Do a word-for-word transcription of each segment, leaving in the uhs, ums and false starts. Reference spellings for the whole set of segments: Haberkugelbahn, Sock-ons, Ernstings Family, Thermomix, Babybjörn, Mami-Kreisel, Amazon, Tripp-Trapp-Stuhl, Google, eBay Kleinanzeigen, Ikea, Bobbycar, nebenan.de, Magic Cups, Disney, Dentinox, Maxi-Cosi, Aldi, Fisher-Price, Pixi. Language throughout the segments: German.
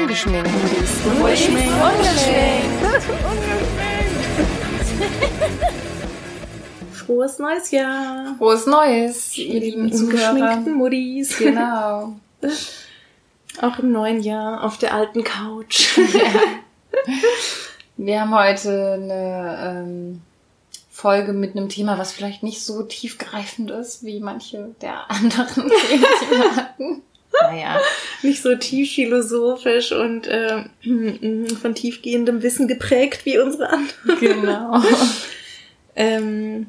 ungeschminkt bist. Ungeschminkt. Ungeschminkt. Ungeschminkt. Frohes neues Jahr. Frohes neues, ihr lieben Zuhörer. Ungeschminkten Muddies. Genau. Auch im neuen Jahr auf der alten Couch. Ja. Wir haben heute eine ähm, Folge mit einem Thema, was vielleicht nicht so tiefgreifend ist, wie manche der anderen Themen hatten. Naja, nicht so tief philosophisch und äh, von tiefgehendem Wissen geprägt wie unsere anderen. Genau. ähm,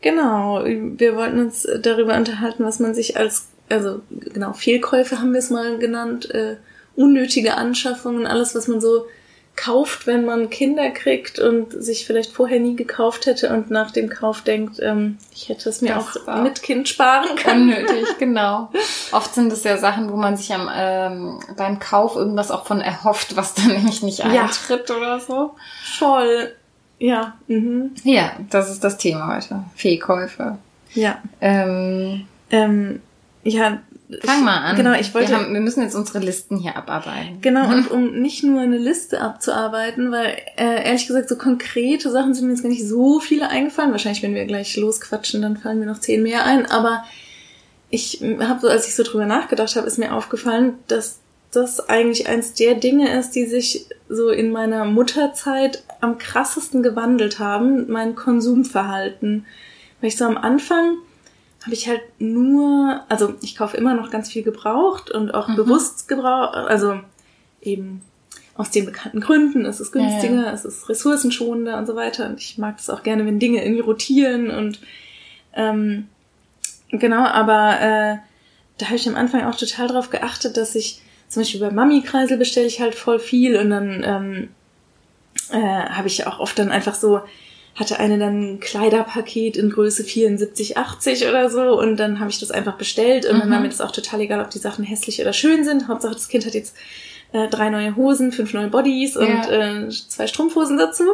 genau, wir wollten uns darüber unterhalten, was man sich als, also genau, Fehlkäufe haben wir es mal genannt, äh, unnötige Anschaffungen, alles, was man so kauft, wenn man Kinder kriegt und sich vielleicht vorher nie gekauft hätte und nach dem Kauf denkt, ähm, ich hätte es mir das auch mit Kind sparen können. Unnötig, genau. Oft sind es ja Sachen, wo man sich am ähm, beim Kauf irgendwas auch von erhofft, was dann nämlich nicht eintritt, ja, oder so. Voll. Ja. Mhm. Ja, das ist das Thema heute. Fehlkäufe. Ja. Ähm, ähm, ja, fang mal an. Genau, ich wollte. Wir, haben, wir müssen jetzt unsere Listen hier abarbeiten. Genau, und um nicht nur eine Liste abzuarbeiten, weil äh, ehrlich gesagt so konkrete Sachen sind mir jetzt gar nicht so viele eingefallen. Wahrscheinlich, wenn wir gleich losquatschen, dann fallen mir noch zehn mehr ein. Aber ich habe, so, als ich so drüber nachgedacht habe, ist mir aufgefallen, dass das eigentlich eins der Dinge ist, die sich so in meiner Mutterzeit am krassesten gewandelt haben, mein Konsumverhalten. Weil ich so am Anfang habe ich halt nur, also ich kaufe immer noch ganz viel gebraucht und auch mhm. bewusst gebraucht, also eben aus den bekannten Gründen, es ist günstiger, ja. Es ist ressourcenschonender und so weiter und ich mag das auch gerne, wenn Dinge irgendwie rotieren und ähm, genau, aber äh, da habe ich am Anfang auch total drauf geachtet, dass ich zum Beispiel bei Mami-Kreisel bestelle ich halt voll viel und dann ähm, äh, habe ich auch oft dann einfach so, hatte eine dann ein Kleiderpaket in Größe vierundsiebzig achtzig oder so und dann habe ich das einfach bestellt und dann war mir das auch total egal, ob die Sachen hässlich oder schön sind. Hauptsache, das Kind hat jetzt äh, drei neue Hosen, fünf neue Bodies und ja. äh, zwei Strumpfhosen dazu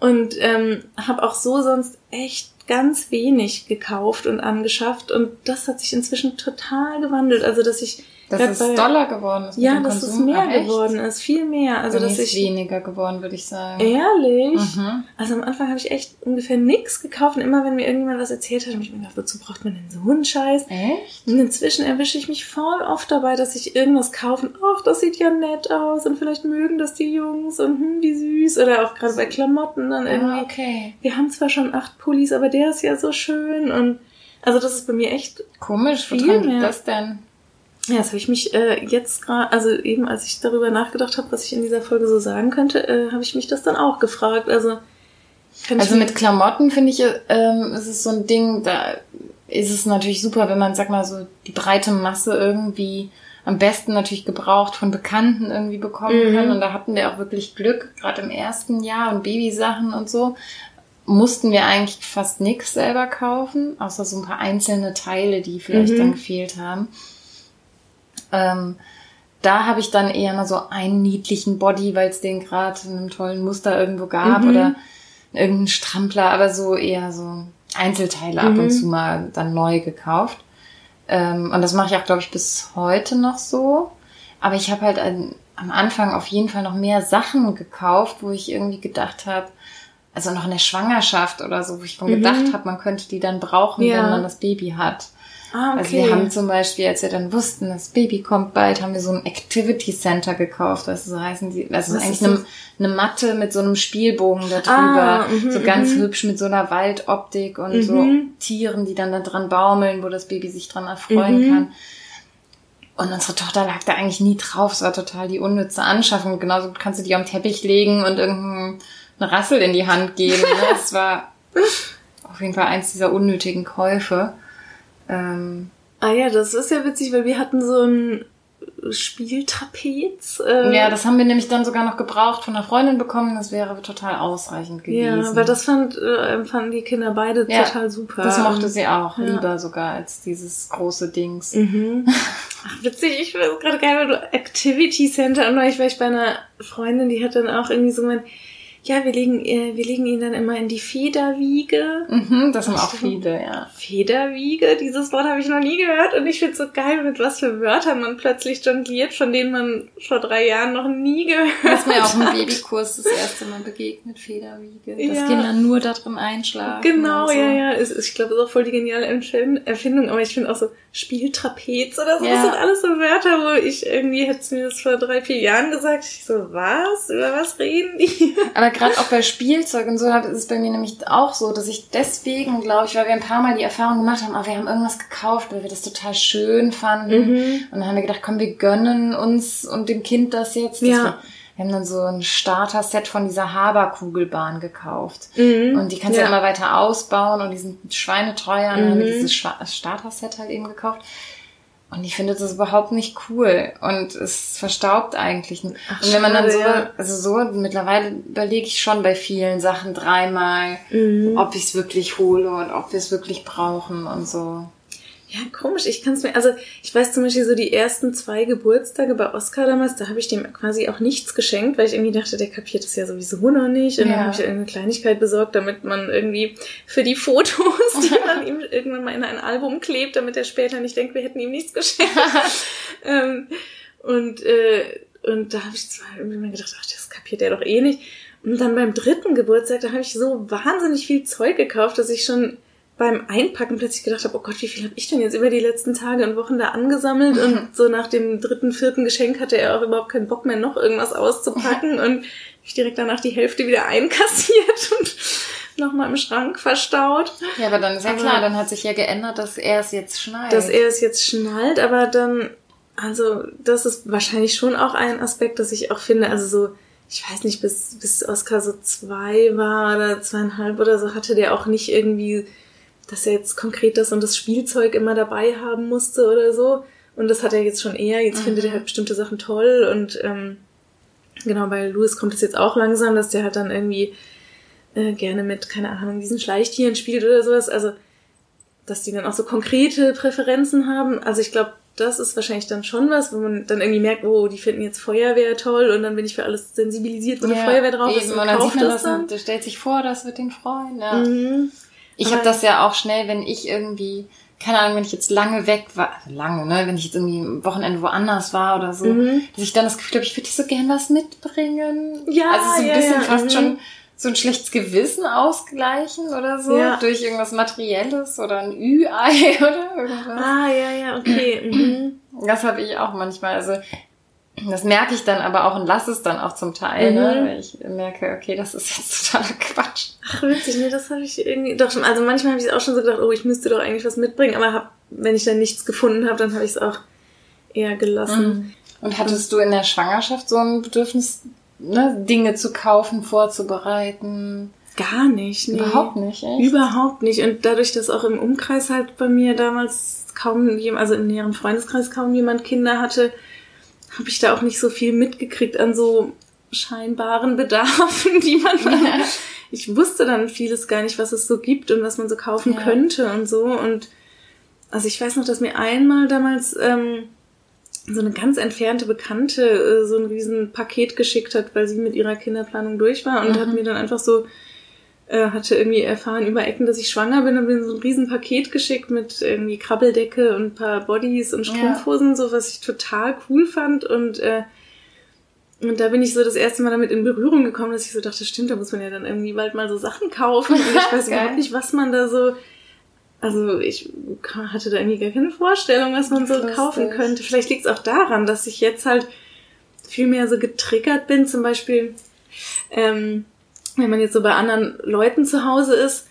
und ähm, habe auch so sonst echt ganz wenig gekauft und angeschafft und das hat sich inzwischen total gewandelt. Also, dass ich... Dass es bei, doller geworden ist. Ja, dass Konsum. Es mehr Ach, geworden ist, viel mehr. Also dass ich weniger geworden, würde ich sagen. Ehrlich? Mhm. Also am Anfang habe ich echt ungefähr nichts gekauft. Und immer, wenn mir irgendjemand was erzählt hat, habe ich mir gedacht, wozu braucht man denn so einen Scheiß? Echt? Und inzwischen erwische ich mich voll oft dabei, dass ich irgendwas kaufe. Und, ach, das sieht ja nett aus. Und vielleicht mögen das die Jungs. Und hm, wie süß. Oder auch gerade bei Klamotten dann irgendwie. Ah, okay. Wir haben zwar schon acht Pullis, aber der ist ja so schön. Und also das ist bei mir echt komisch. Viel woran mehr. Das denn? Ja, das habe ich mich äh, jetzt gerade, also eben als ich darüber nachgedacht habe, was ich in dieser Folge so sagen könnte, äh, habe ich mich das dann auch gefragt. Also, also mit Klamotten finde ich, ähm, ist es so ein Ding, da ist es natürlich super, wenn man, sag mal, so die breite Masse irgendwie am besten natürlich gebraucht von Bekannten irgendwie bekommen mhm. kann. Und da hatten wir auch wirklich Glück, gerade im ersten Jahr und Babysachen und so. Mussten wir eigentlich fast nichts selber kaufen, außer so ein paar einzelne Teile, die vielleicht mhm. dann gefehlt haben. Ähm, da habe ich dann eher mal so einen niedlichen Body, weil es den gerade in einem tollen Muster irgendwo gab mhm. oder irgendeinen Strampler, aber so eher so Einzelteile mhm. ab und zu mal dann neu gekauft. Ähm, und das mache ich auch, glaube ich, bis heute noch so. Aber ich habe halt an, am Anfang auf jeden Fall noch mehr Sachen gekauft, wo ich irgendwie gedacht habe, also noch in der Schwangerschaft oder so, wo ich von mhm. gedacht habe, man könnte die dann brauchen, ja. wenn man das Baby hat. Ah, okay. Also wir haben zum Beispiel, als wir dann wussten, das Baby kommt bald, haben wir so ein Activity Center gekauft, was so heißen die, also was eigentlich eine, eine Matte mit so einem Spielbogen da drüber, ah, mm-hmm, so ganz mm-hmm. hübsch mit so einer Waldoptik und mm-hmm. so Tieren, die dann da dran baumeln, wo das Baby sich dran erfreuen mm-hmm. kann. Und unsere Tochter lag da eigentlich nie drauf, es war total die unnütze Anschaffung. Genauso kannst du die auf den Teppich legen und irgendeinen Rassel in die Hand geben. Das war auf jeden Fall eins dieser unnötigen Käufe. Ähm, ah ja, das ist ja witzig, weil wir hatten so ein Spieltrapez. Äh, ja, das haben wir nämlich dann sogar noch gebraucht von einer Freundin bekommen. Das wäre total ausreichend gewesen. Ja, weil das fand, äh, fanden die Kinder beide ja, total super. Das mochte sie auch ja. lieber sogar als dieses große Dings. Mhm. Ach, witzig, ich finde gerade geil, weil du Activity Center und ich war ich bei einer Freundin, die hat dann auch irgendwie so gemeint, Ja, wir legen, wir legen ihn dann immer in die Federwiege. Mhm, das sind auch viele, ja. Federwiege, dieses Wort habe ich noch nie gehört und ich finde es so geil, mit was für Wörtern man plötzlich jongliert, von denen man vor drei Jahren noch nie gehört hat. Das ist mir auf dem Babykurs das erste Mal begegnet, Federwiege. Dass ja. Kinder nur da drin einschlafen. Genau, so. ja, ja. Ist, ich glaube, das ist auch voll die geniale Erfindung, aber ich finde auch so Spieltrapez oder so, ja. Das sind alles so Wörter, wo ich irgendwie, hätte es mir das vor drei, vier Jahren gesagt, ich so, was? Über was reden die? Aber gerade auch bei Spielzeug und so ist es bei mir nämlich auch so, dass ich deswegen, glaube ich, weil wir ein paar Mal die Erfahrung gemacht haben, aber wir haben irgendwas gekauft, weil wir das total schön fanden. Mhm. Und dann haben wir gedacht, komm, wir gönnen uns und dem Kind das jetzt. Ja. Wir, wir haben dann so ein Starter-Set von dieser Haberkugelbahn gekauft. Mhm. Und die kannst du ja. ja immer weiter ausbauen und die sind schweineteuer. Und dann mhm. haben wir dieses Starter-Set halt eben gekauft. Und ich finde das überhaupt nicht cool. Und es verstaubt eigentlich. Ach, und wenn man dann so, ja. also so, mittlerweile überlege ich schon bei vielen Sachen dreimal, mhm. ob ich es wirklich hole und ob wir es wirklich brauchen und so. Ja, komisch. Ich kann es mir, also ich weiß zum Beispiel so die ersten zwei Geburtstage bei Oskar damals, da habe ich dem quasi auch nichts geschenkt, weil ich irgendwie dachte, der kapiert es ja sowieso noch nicht. Und ja. dann habe ich irgendeine Kleinigkeit besorgt, damit man irgendwie für die Fotos, die man ihm irgendwann mal in ein Album klebt, damit er später nicht denkt, wir hätten ihm nichts geschenkt. ähm, und äh, und da habe ich zwar irgendwie mal gedacht, ach, das kapiert er doch eh nicht. Und dann beim dritten Geburtstag, da habe ich so wahnsinnig viel Zeug gekauft, dass ich schon beim Einpacken plötzlich gedacht habe, oh Gott, wie viel habe ich denn jetzt über die letzten Tage und Wochen da angesammelt? Und so nach dem dritten, vierten Geschenk hatte er auch überhaupt keinen Bock mehr, noch irgendwas auszupacken und ich direkt danach die Hälfte wieder einkassiert und nochmal im Schrank verstaut. Ja, aber dann ist ja aber, klar, dann hat sich ja geändert, dass er es jetzt schnallt. Dass er es jetzt schnallt, aber dann, also das ist wahrscheinlich schon auch ein Aspekt, dass ich auch finde, also so, ich weiß nicht, bis, bis Oskar so zwei war oder zweieinhalb oder so, hatte der auch nicht irgendwie, dass er jetzt konkret das und das Spielzeug immer dabei haben musste oder so. Und das hat er jetzt schon eher. Jetzt mhm. findet er halt bestimmte Sachen toll. Und ähm, genau, bei Louis kommt es jetzt auch langsam, dass der halt dann irgendwie äh, gerne mit, keine Ahnung, diesen Schleichtieren spielt oder sowas. Also, dass die dann auch so konkrete Präferenzen haben. Also ich glaube, das ist wahrscheinlich dann schon was, wo man dann irgendwie merkt, oh, die finden jetzt Feuerwehr toll und dann bin ich für alles sensibilisiert, wo eine ja, Feuerwehr drauf eben, ist und, und kauft das dann. Der stellt sich vor, das wird den freuen. Ja. Mhm. Ich habe das ja auch schnell, wenn ich irgendwie, keine Ahnung, wenn ich jetzt lange weg war, also lange, ne, wenn ich jetzt irgendwie am Wochenende woanders war oder so, mhm. dass ich dann das Gefühl habe, ich würde dich so gern was mitbringen. Ja, also so ein ja, bisschen ja, fast mhm. schon so ein schlechtes Gewissen ausgleichen oder so, ja. durch irgendwas Materielles oder ein Ü-Ei oder irgendwas. Ah, ja, ja, okay. Mhm. Das habe ich auch manchmal, also das merke ich dann aber auch und lasse es dann auch zum Teil, mhm. ne? Weil ich merke, okay, das ist jetzt totaler Quatsch. Ach, witzig, ne, das habe ich irgendwie doch schon, also manchmal habe ich es auch schon so gedacht, oh, ich müsste doch eigentlich was mitbringen, aber hab, wenn ich dann nichts gefunden habe, dann habe ich es auch eher gelassen. Mhm. Und hattest du in der Schwangerschaft so ein Bedürfnis, ne, Dinge zu kaufen, vorzubereiten? Gar nicht, nee. Überhaupt nicht, echt? Überhaupt nicht. Und dadurch, dass auch im Umkreis halt bei mir damals kaum jemand, also im näheren Freundeskreis kaum jemand Kinder hatte, habe ich da auch nicht so viel mitgekriegt an so scheinbaren Bedarfen, die man dann, ja. ich wusste dann vieles gar nicht, was es so gibt und was man so kaufen ja. könnte und so. Und also ich weiß noch, dass mir einmal damals ähm, so eine ganz entfernte Bekannte äh, so ein riesen Paket geschickt hat, weil sie mit ihrer Kinderplanung durch war und mhm. hat mir dann einfach so, äh, hatte irgendwie erfahren über Ecken, dass ich schwanger bin und bin so ein riesen Paket geschickt mit irgendwie Krabbeldecke und ein paar Bodies und Strumpfhosen, ja. so was ich total cool fand und äh, Und da bin ich so das erste Mal damit in Berührung gekommen, dass ich so dachte, stimmt, da muss man ja dann irgendwie bald mal so Sachen kaufen. Und ich weiß überhaupt nicht, was man da so... Also ich hatte da irgendwie gar keine Vorstellung, was man so Lustig. kaufen könnte. Vielleicht liegt es auch daran, dass ich jetzt halt viel mehr so getriggert bin. Zum Beispiel, ähm, wenn man jetzt so bei anderen Leuten zu Hause ist,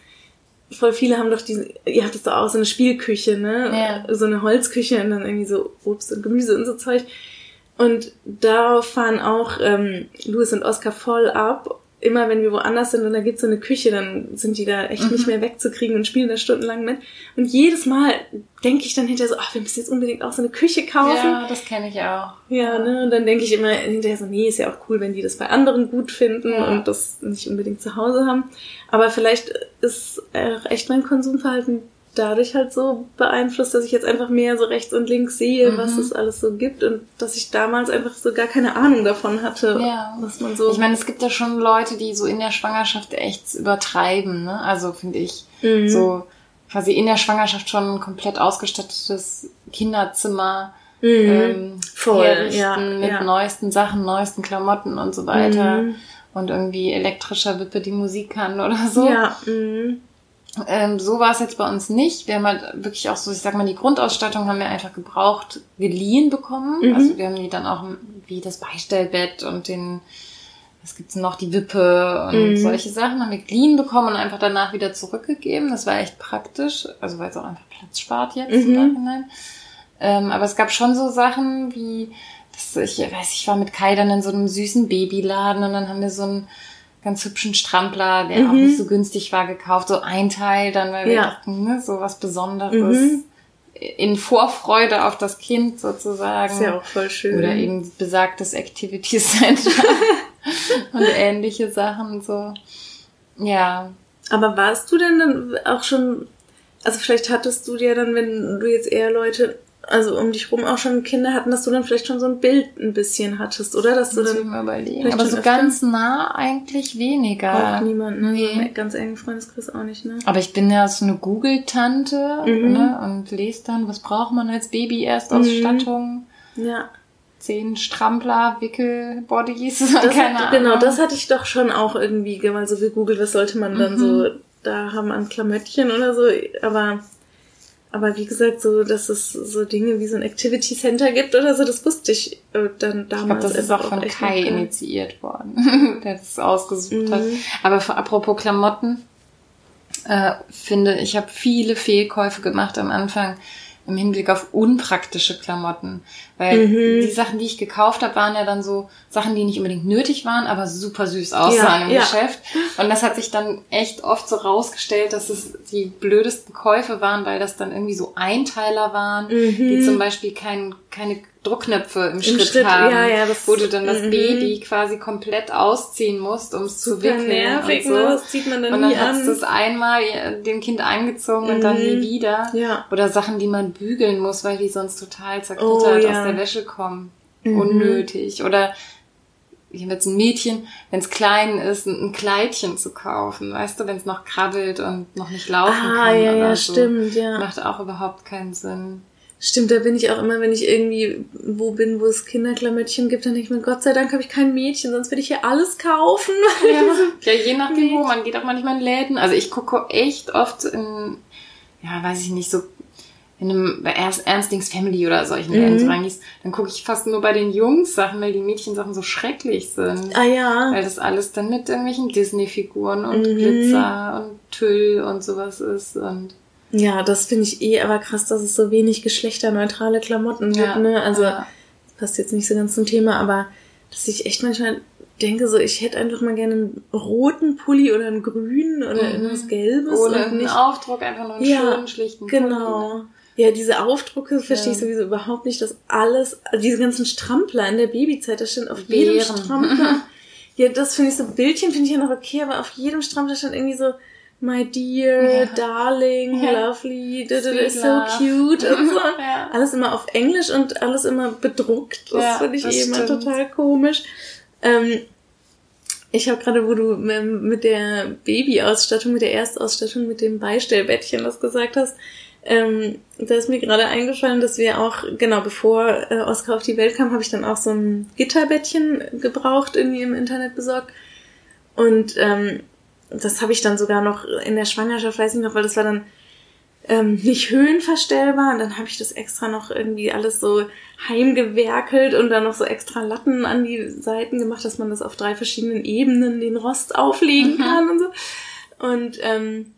voll viele haben doch diese, ihr hattet doch auch so eine Spielküche, ne? Ja. So eine Holzküche und dann irgendwie so Obst und Gemüse und so Zeug. Und darauf fahren auch ähm, Louis und Oskar voll ab. Immer wenn wir woanders sind und da gibt's so eine Küche, dann sind die da echt mhm. nicht mehr wegzukriegen und spielen da stundenlang mit. Und jedes Mal denke ich dann hinterher so, ach, wir müssen jetzt unbedingt auch so eine Küche kaufen. Ja, das kenne ich auch. Ja, ne, und dann denke ich immer hinterher so, nee, ist ja auch cool, wenn die das bei anderen gut finden ja. und das nicht unbedingt zu Hause haben. Aber vielleicht ist echt mein Konsumverhalten dadurch halt so beeinflusst, dass ich jetzt einfach mehr so rechts und links sehe, mhm. was es alles so gibt und dass ich damals einfach so gar keine Ahnung davon hatte, ja. was man so... Ich meine, es gibt ja schon Leute, die so in der Schwangerschaft echt übertreiben, ne? Also finde ich mhm. so quasi in der Schwangerschaft schon ein komplett ausgestattetes Kinderzimmer mhm. ähm, voll herrichten ja. mit ja. neuesten Sachen, neuesten Klamotten und so weiter mhm. und irgendwie elektrischer Wippe, die Musik kann oder so. Ja, mhm. Ähm, so war es jetzt bei uns nicht. Wir haben halt wirklich auch so, ich sag mal, die Grundausstattung haben wir einfach gebraucht, geliehen bekommen. Mhm. Also wir haben die dann auch wie das Beistellbett und den, was gibt's noch, die Wippe und mhm. solche Sachen haben wir geliehen bekommen und einfach danach wieder zurückgegeben. Das war echt praktisch. Also weil es auch einfach Platz spart jetzt mhm. im Nachhinein. Ähm, aber es gab schon so Sachen wie, dass ich, weiß ich war mit Kai dann in so einem süßen Babyladen und dann haben wir so ein ganz hübschen Strampler, der mhm. auch nicht so günstig war, gekauft. So ein Teil dann, weil wir ja. dachten, ne, so was Besonderes. Mhm. In Vorfreude auf das Kind sozusagen. Ist ja auch voll schön. Oder eben besagtes Activity Center und ähnliche Sachen. So. Ja. Aber warst du denn dann auch schon, also vielleicht hattest du dir dann, wenn du jetzt eher Leute... also um dich rum auch schon Kinder hatten, dass du dann vielleicht schon so ein Bild ein bisschen hattest, oder? Dass du dann aber so ganz nah eigentlich weniger. Auch niemand, ne? Nee. Ganz engen Freundeskreis auch nicht, ne? Aber ich bin ja so eine Google-Tante mhm. ne? und lese dann, was braucht man als Baby erst Ausstattung? Mhm. Ja. Zehn Strampler, Wickelbodies, keine Ahnung. Genau, das hatte ich doch schon auch irgendwie mal so gegoogelt, was sollte man dann mhm. so da haben an Klamöttchen oder so, aber... Aber wie gesagt, so dass es so Dinge wie so ein Activity Center gibt oder so, das wusste ich äh, dann damals. Ich glaube, das ist auch von Kai initiiert worden, der das ausgesucht mhm. hat. Aber für, apropos Klamotten, äh, finde ich, habe viele Fehlkäufe gemacht am Anfang im Hinblick auf unpraktische Klamotten. Weil mhm. die Sachen, die ich gekauft habe, waren ja dann so Sachen, die nicht unbedingt nötig waren, aber super süß aussahen ja, im ja. Geschäft. Und das hat sich dann echt oft so rausgestellt, dass es die blödesten Käufe waren, weil das dann irgendwie so Einteiler waren, mhm. die zum Beispiel kein, keine Druckknöpfe im, Im Schritt, Schritt haben, ja, ja, das, wo du dann das m-m. Baby quasi komplett ausziehen musst, um es zu wickeln nervig, und so. Ne? Das zieht man dann und dann hast du es einmal dem Kind angezogen mhm. und dann nie wieder. Ja. Oder Sachen, die man bügeln muss, weil die sonst total zerknittert oh, ja. aus der Wäsche kommen. Mhm. Unnötig. Oder ich habe jetzt ein Mädchen, wenn es klein ist, ein Kleidchen zu kaufen, weißt du, wenn es noch krabbelt und noch nicht laufen ah, kann ja, oder ja, so. Stimmt, ja. Macht auch überhaupt keinen Sinn. Stimmt, da bin ich auch immer, wenn ich irgendwie wo bin, wo es Kinderklamottchen gibt, dann denke ich mir, Gott sei Dank habe ich kein Mädchen, sonst würde ich hier alles kaufen. Ja, ja je nachdem Mädchen. Wo, man geht auch manchmal in Läden. Also ich gucke echt oft in, ja weiß ich nicht, so in einem bei Ernstings Family oder solchen mhm. Läden reingehst, dann gucke ich fast nur bei den Jungs Sachen, weil die Mädchensachen so schrecklich sind. Ah ja. Weil das alles dann mit irgendwelchen Disney-Figuren und mhm. Glitzer und Tüll und sowas ist und... Ja, das finde ich eh aber krass, dass es so wenig geschlechterneutrale Klamotten gibt, ja, ne? Also, ja. passt jetzt nicht so ganz zum Thema, aber dass ich echt manchmal denke, so, ich hätte einfach mal gerne einen roten Pulli oder einen grünen oder mhm. irgendwas Gelbes. Oder einen Aufdruck, einfach nur einen ja, schönen, schlichten genau. Pulli, ne? Ja, diese Aufdrucke verstehe ja. ich sowieso überhaupt nicht, dass alles, also diese ganzen Strampler in der Babyzeit, da stand auf Bären. Jedem Strampler. ja, das finde ich so, Bildchen finde ich ja noch okay, aber auf jedem Strampler stand irgendwie so, my dear, ja. darling, ja. lovely, da, da, da, ist so love. Cute und so. ja. Alles immer auf Englisch und alles immer bedruckt. Das ja, finde ich eh immer total komisch. Ähm, ich habe gerade, wo du mit der Babyausstattung, mit der Erstausstattung, mit dem Beistellbettchen das gesagt hast, ähm, da ist mir gerade eingefallen, dass wir auch, genau, bevor äh, Oskar auf die Welt kam, habe ich dann auch so ein Gitterbettchen gebraucht, irgendwie im Internet besorgt. Und ähm, das habe ich dann sogar noch in der Schwangerschaft, weiß ich noch, weil das war dann ähm, nicht höhenverstellbar. Und dann habe ich das extra noch irgendwie alles so heimgewerkelt und dann noch so extra Latten an die Seiten gemacht, dass man das auf drei verschiedenen Ebenen den Rost auflegen mhm. kann und so. Und ähm,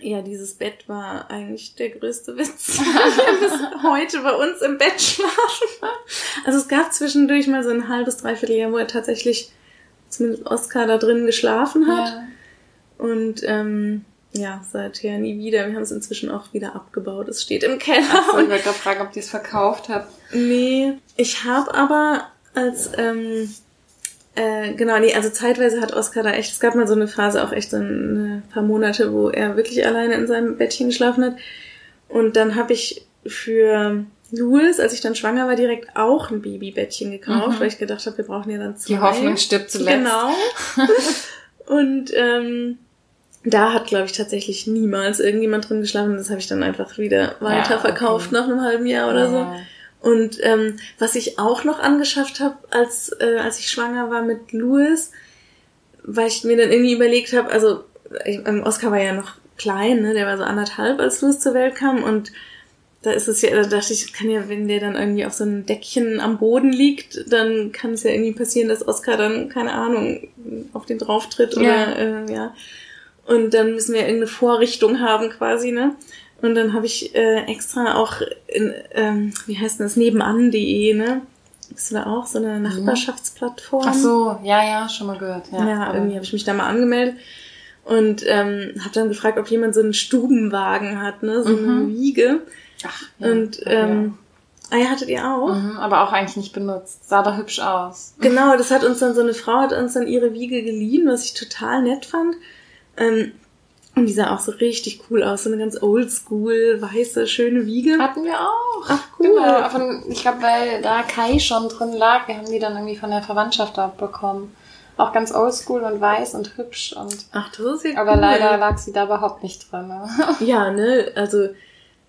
ja, dieses Bett war eigentlich der größte Witz, der bis heute bei uns im Bett schlafen war. Also es gab zwischendurch mal so ein halbes, dreiviertel Jahr, wo er tatsächlich zumindest Oskar da drin geschlafen hat. Ja. Und ähm, ja, seither nie wieder. Wir haben es inzwischen auch wieder abgebaut. Es steht im Keller. Ach so, ich wollte gerade fragen, ob ihr es verkauft habt. Nee, ich habe aber als ähm, Äh, genau, nee, also zeitweise hat Oskar da echt, es gab mal so eine Phase, auch echt so ein paar Monate, wo er wirklich alleine in seinem Bettchen geschlafen hat. Und dann habe ich für Louis, als ich dann schwanger war, direkt auch ein Babybettchen gekauft, mhm. weil ich gedacht habe, wir brauchen ja dann zwei. Die Hoffnung stirbt zuletzt. Genau. Und ähm, da hat, glaube ich, tatsächlich niemals irgendjemand drin geschlafen. Das habe ich dann einfach wieder weiterverkauft ja, okay. nach einem halben Jahr oder ja. so. Und ähm, was ich auch noch angeschafft habe, als äh, als ich schwanger war mit Louis, weil ich mir dann irgendwie überlegt habe, also ähm, Oskar war ja noch klein, ne? Der war so anderthalb, als Louis zur Welt kam. Und da ist es ja, da dachte ich, kann ja, wenn der dann irgendwie auf so einem Deckchen am Boden liegt, dann kann es ja irgendwie passieren, dass Oskar dann, keine Ahnung, auf den drauftritt oder ja. Äh, ja. Und dann müssen wir irgendeine Vorrichtung haben quasi, ne? Und dann habe ich äh, extra auch, in, ähm, wie heißt denn das, nebenan punkt de, ne? Bist du da auch so eine Nachbarschaftsplattform? Ach so, ja, ja, schon mal gehört. Ja, ja irgendwie habe ich mich da mal angemeldet und ähm, habe dann gefragt, ob jemand so einen Stubenwagen hat, ne? So mhm. eine Wiege. Ach, ja, und ähm, ja. ah ja, hattet ihr auch? Mhm, aber auch eigentlich nicht benutzt. Sah doch hübsch aus. Genau, das hat uns dann so eine Frau, hat uns dann ihre Wiege geliehen, was ich total nett fand. Ähm, Und die sah auch so richtig cool aus, so eine ganz oldschool, weiße, schöne Wiege. Hatten wir auch. Ach, cool. Genau, von, ich glaube, weil da Kai schon drin lag, wir haben die dann irgendwie von der Verwandtschaft abbekommen. Auch ganz oldschool und weiß und hübsch. Und Ach, das ist ja aber cool. Leider lag sie da überhaupt nicht drin. Ne? Ja, ne, also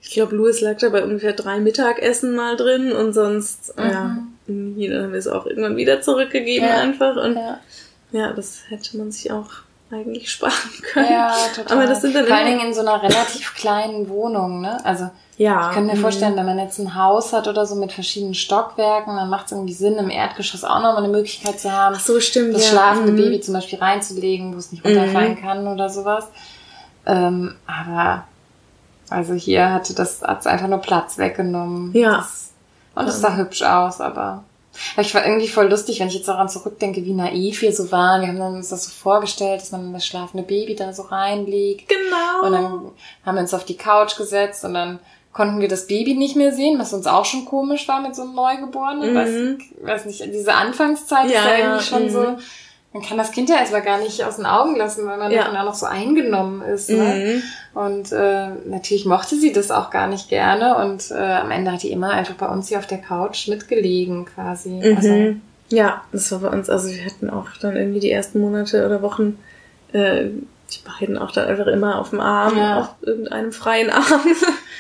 ich glaube, Louis lag da bei ungefähr drei Mittagessen mal drin und sonst, mhm. ja, nie, dann haben wir es auch irgendwann wieder zurückgegeben ja. einfach. Und ja. ja, das hätte man sich auch eigentlich sparen können. Ja, total. Aber das sind dann Vor allen Dingen in so einer relativ kleinen Wohnung, ne? Also ja, ich kann mir vorstellen, wenn man jetzt ein Haus hat oder so mit verschiedenen Stockwerken, dann macht es irgendwie Sinn, im Erdgeschoss auch nochmal eine Möglichkeit zu haben, Ach so, stimmt, das ja. schlafende mhm. Baby zum Beispiel reinzulegen, wo es nicht runterfallen mhm. kann oder sowas. Ähm, aber also hier hatte das hat's einfach nur Platz weggenommen. Ja. Das, und es ja. sah hübsch aus, aber... Ich war irgendwie voll lustig, wenn ich jetzt daran zurückdenke, wie naiv wir so waren. Wir haben uns das so vorgestellt, dass man das schlafende Baby da so reinlegt. Genau. Und dann haben wir uns auf die Couch gesetzt und dann konnten wir das Baby nicht mehr sehen, was uns auch schon komisch war mit so einem Neugeborenen. Mhm. Weiß, weiß nicht, diese Anfangszeit ja, ist ja irgendwie schon mhm. so, man kann das Kind ja erstmal gar nicht aus den Augen lassen, weil man ja. davon auch noch so eingenommen ist. Mhm. Ne? Und äh, natürlich mochte sie das auch gar nicht gerne und äh, am Ende hat die immer einfach bei uns hier auf der Couch mitgelegen quasi. Mhm. Also, ja, das war bei uns, also wir hatten auch dann irgendwie die ersten Monate oder Wochen äh, die beiden auch dann einfach immer auf dem Arm, ja. auf irgendeinem freien Arm.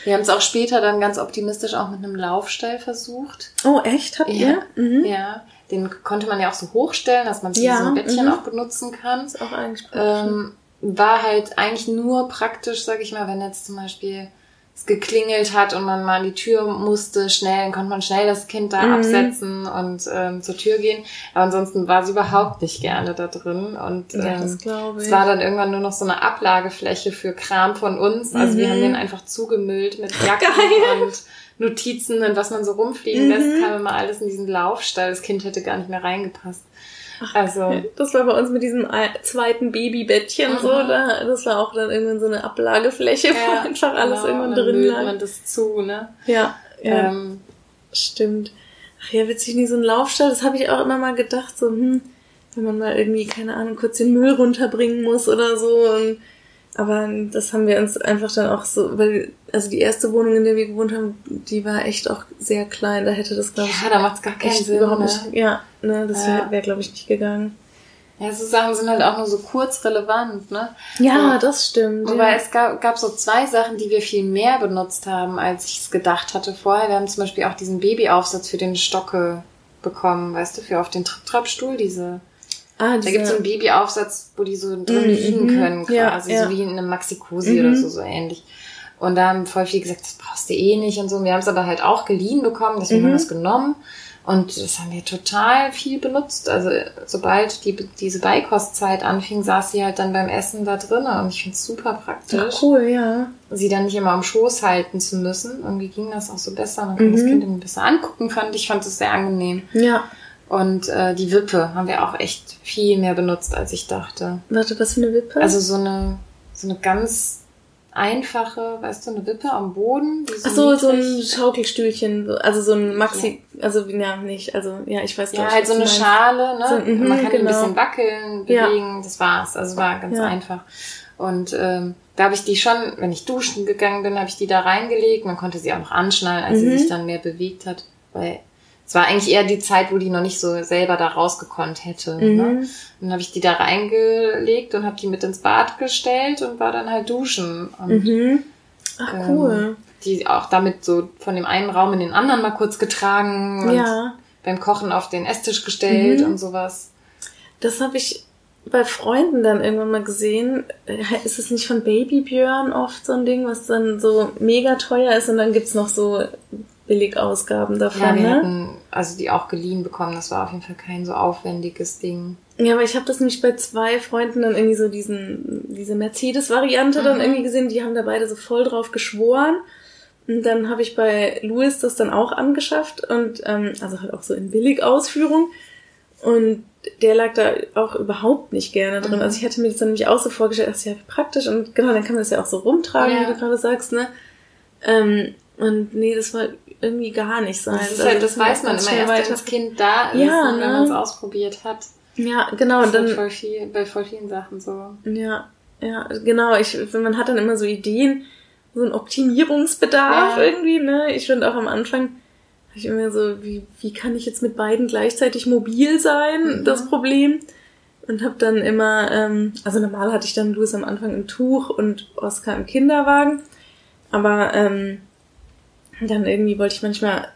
Wir haben es auch später dann ganz optimistisch auch mit einem Laufstall versucht. Oh, echt? Habt ihr? Ja. Mhm. ja. Den konnte man ja auch so hochstellen, dass man es ja. wie so ein Bettchen mhm. auch benutzen kann. Das ist auch eigentlich ähm, war halt eigentlich nur praktisch, sag ich mal, wenn jetzt zum Beispiel es geklingelt hat und man mal an die Tür musste, schnell, dann konnte man schnell das Kind da mhm. absetzen und ähm, zur Tür gehen. Aber ansonsten war sie überhaupt nicht gerne da drin. Und ähm, ja, das glaube ich. Es war dann irgendwann nur noch so eine Ablagefläche für Kram von uns. Mhm. Also wir haben den einfach zugemüllt mit Jacken Geil. und Notizen und was man so rumfliegen mhm. lässt, kam immer alles in diesen Laufstall. Das Kind hätte gar nicht mehr reingepasst. Ach, also das war bei uns mit diesem zweiten Babybettchen mhm. so, da, das war auch dann irgendwann so eine Ablagefläche, ja, wo einfach genau, alles irgendwann drin lag. Man das zu, ne? Ja, ja. Ähm, stimmt. Ach ja, witzig, nie so ein Laufstall, das habe ich auch immer mal gedacht, so, hm, wenn man mal irgendwie, keine Ahnung, kurz den Müll runterbringen muss oder so. Und, aber das haben wir uns einfach dann auch so, weil, also die erste Wohnung, in der wir gewohnt haben, die war echt auch sehr klein, da hätte das, glaube ich, ja, da macht's gar keinen Sinn, überhaupt nicht, ne? Ja, ne, das ja. wäre, wär, glaube ich, nicht gegangen. Ja, so Sachen sind halt auch nur so kurz relevant, ne? Ja, so, das stimmt. Aber ja. es gab, gab so zwei Sachen, die wir viel mehr benutzt haben, als ich es gedacht hatte vorher. Wir haben zum Beispiel auch diesen Babyaufsatz für den Stocke bekommen, weißt du, für auf den Tripp-Trapp-Stuhl, diese... Ah, da gibt es so einen Babyaufsatz, wo die so drin mm, liegen können, quasi, ja, ja. so wie in einem Maxi-Cosi mm-hmm. oder so, so ähnlich. Und da haben voll viele gesagt, das brauchst du eh nicht und so. Und wir haben es aber halt auch geliehen bekommen, deswegen mm-hmm. haben wir das genommen. Und das haben wir total viel benutzt. Also sobald die, diese Beikostzeit anfing, saß sie halt dann beim Essen da drin. Und ich finde es super praktisch. Ach, cool, ja. Sie dann nicht immer am Schoß halten zu müssen. Irgendwie ging das auch so besser. Man kann mm-hmm. das Kind irgendwie besser angucken, fand ich. fand es sehr angenehm. Ja. Und äh, die Wippe haben wir auch echt viel mehr benutzt, als ich dachte. Warte, was für eine Wippe? Also so eine so eine ganz einfache, weißt du, eine Wippe am Boden. So Ach so, niedrig. So ein Schaukelstühlchen, also so ein Maxi, also ja, nicht, also ja, ich weiß nicht. Ja, halt so eine Schale, ne? So, mm-hmm, man kann genau. ein bisschen wackeln, bewegen, ja. das war's. Also war ganz ja. einfach. Und ähm, da habe ich die schon, wenn ich duschen gegangen bin, habe ich die da reingelegt. Man konnte sie auch noch anschnallen, als mhm. sie sich dann mehr bewegt hat, weil es war eigentlich eher die Zeit, wo die noch nicht so selber da rausgekonnt hätte. Mhm. Ne? Und dann habe ich die da reingelegt und habe die mit ins Bad gestellt und war dann halt duschen. Und, mhm. Ach, ähm, cool. Die auch damit so von dem einen Raum in den anderen mal kurz getragen und ja. beim Kochen auf den Esstisch gestellt mhm. und sowas. Das habe ich bei Freunden dann irgendwann mal gesehen. Ist es nicht von Babybjörn oft so ein Ding, was dann so mega teuer ist und dann gibt's noch so Billigausgaben davon, ja, wir ne? hatten also die auch geliehen bekommen. Das war auf jeden Fall kein so aufwendiges Ding. Ja, aber ich habe das nämlich bei zwei Freunden dann irgendwie so diesen diese Mercedes-Variante mhm. dann irgendwie gesehen. Die haben da beide so voll drauf geschworen. Und dann habe ich bei Louis das dann auch angeschafft. und ähm, Also halt auch so in Billigausführung. Und der lag da auch überhaupt nicht gerne drin. Mhm. Also ich hatte mir das dann nämlich auch so vorgestellt. Ach, das ist ja praktisch. Und genau, dann kann man das ja auch so rumtragen, ja. wie du gerade sagst, ne? Ähm, und nee, das war irgendwie gar nicht sein. Das, ist halt, also, das, das weiß man immer erst, wenn das Kind da ist ja, und ne? wenn man es ausprobiert hat. Ja, genau. Das dann, voll viel, bei voll vielen Sachen so. Ja, ja, genau. Ich, man hat dann immer so Ideen, so einen Optimierungsbedarf ja. irgendwie, ne? Ich finde auch am Anfang, habe ich immer so, wie, wie kann ich jetzt mit beiden gleichzeitig mobil sein? Mhm. Das Problem. Und habe dann immer, ähm, also normal hatte ich dann Louis am Anfang im Tuch und Oskar im Kinderwagen. Aber ähm, dann irgendwie wollte ich manchmal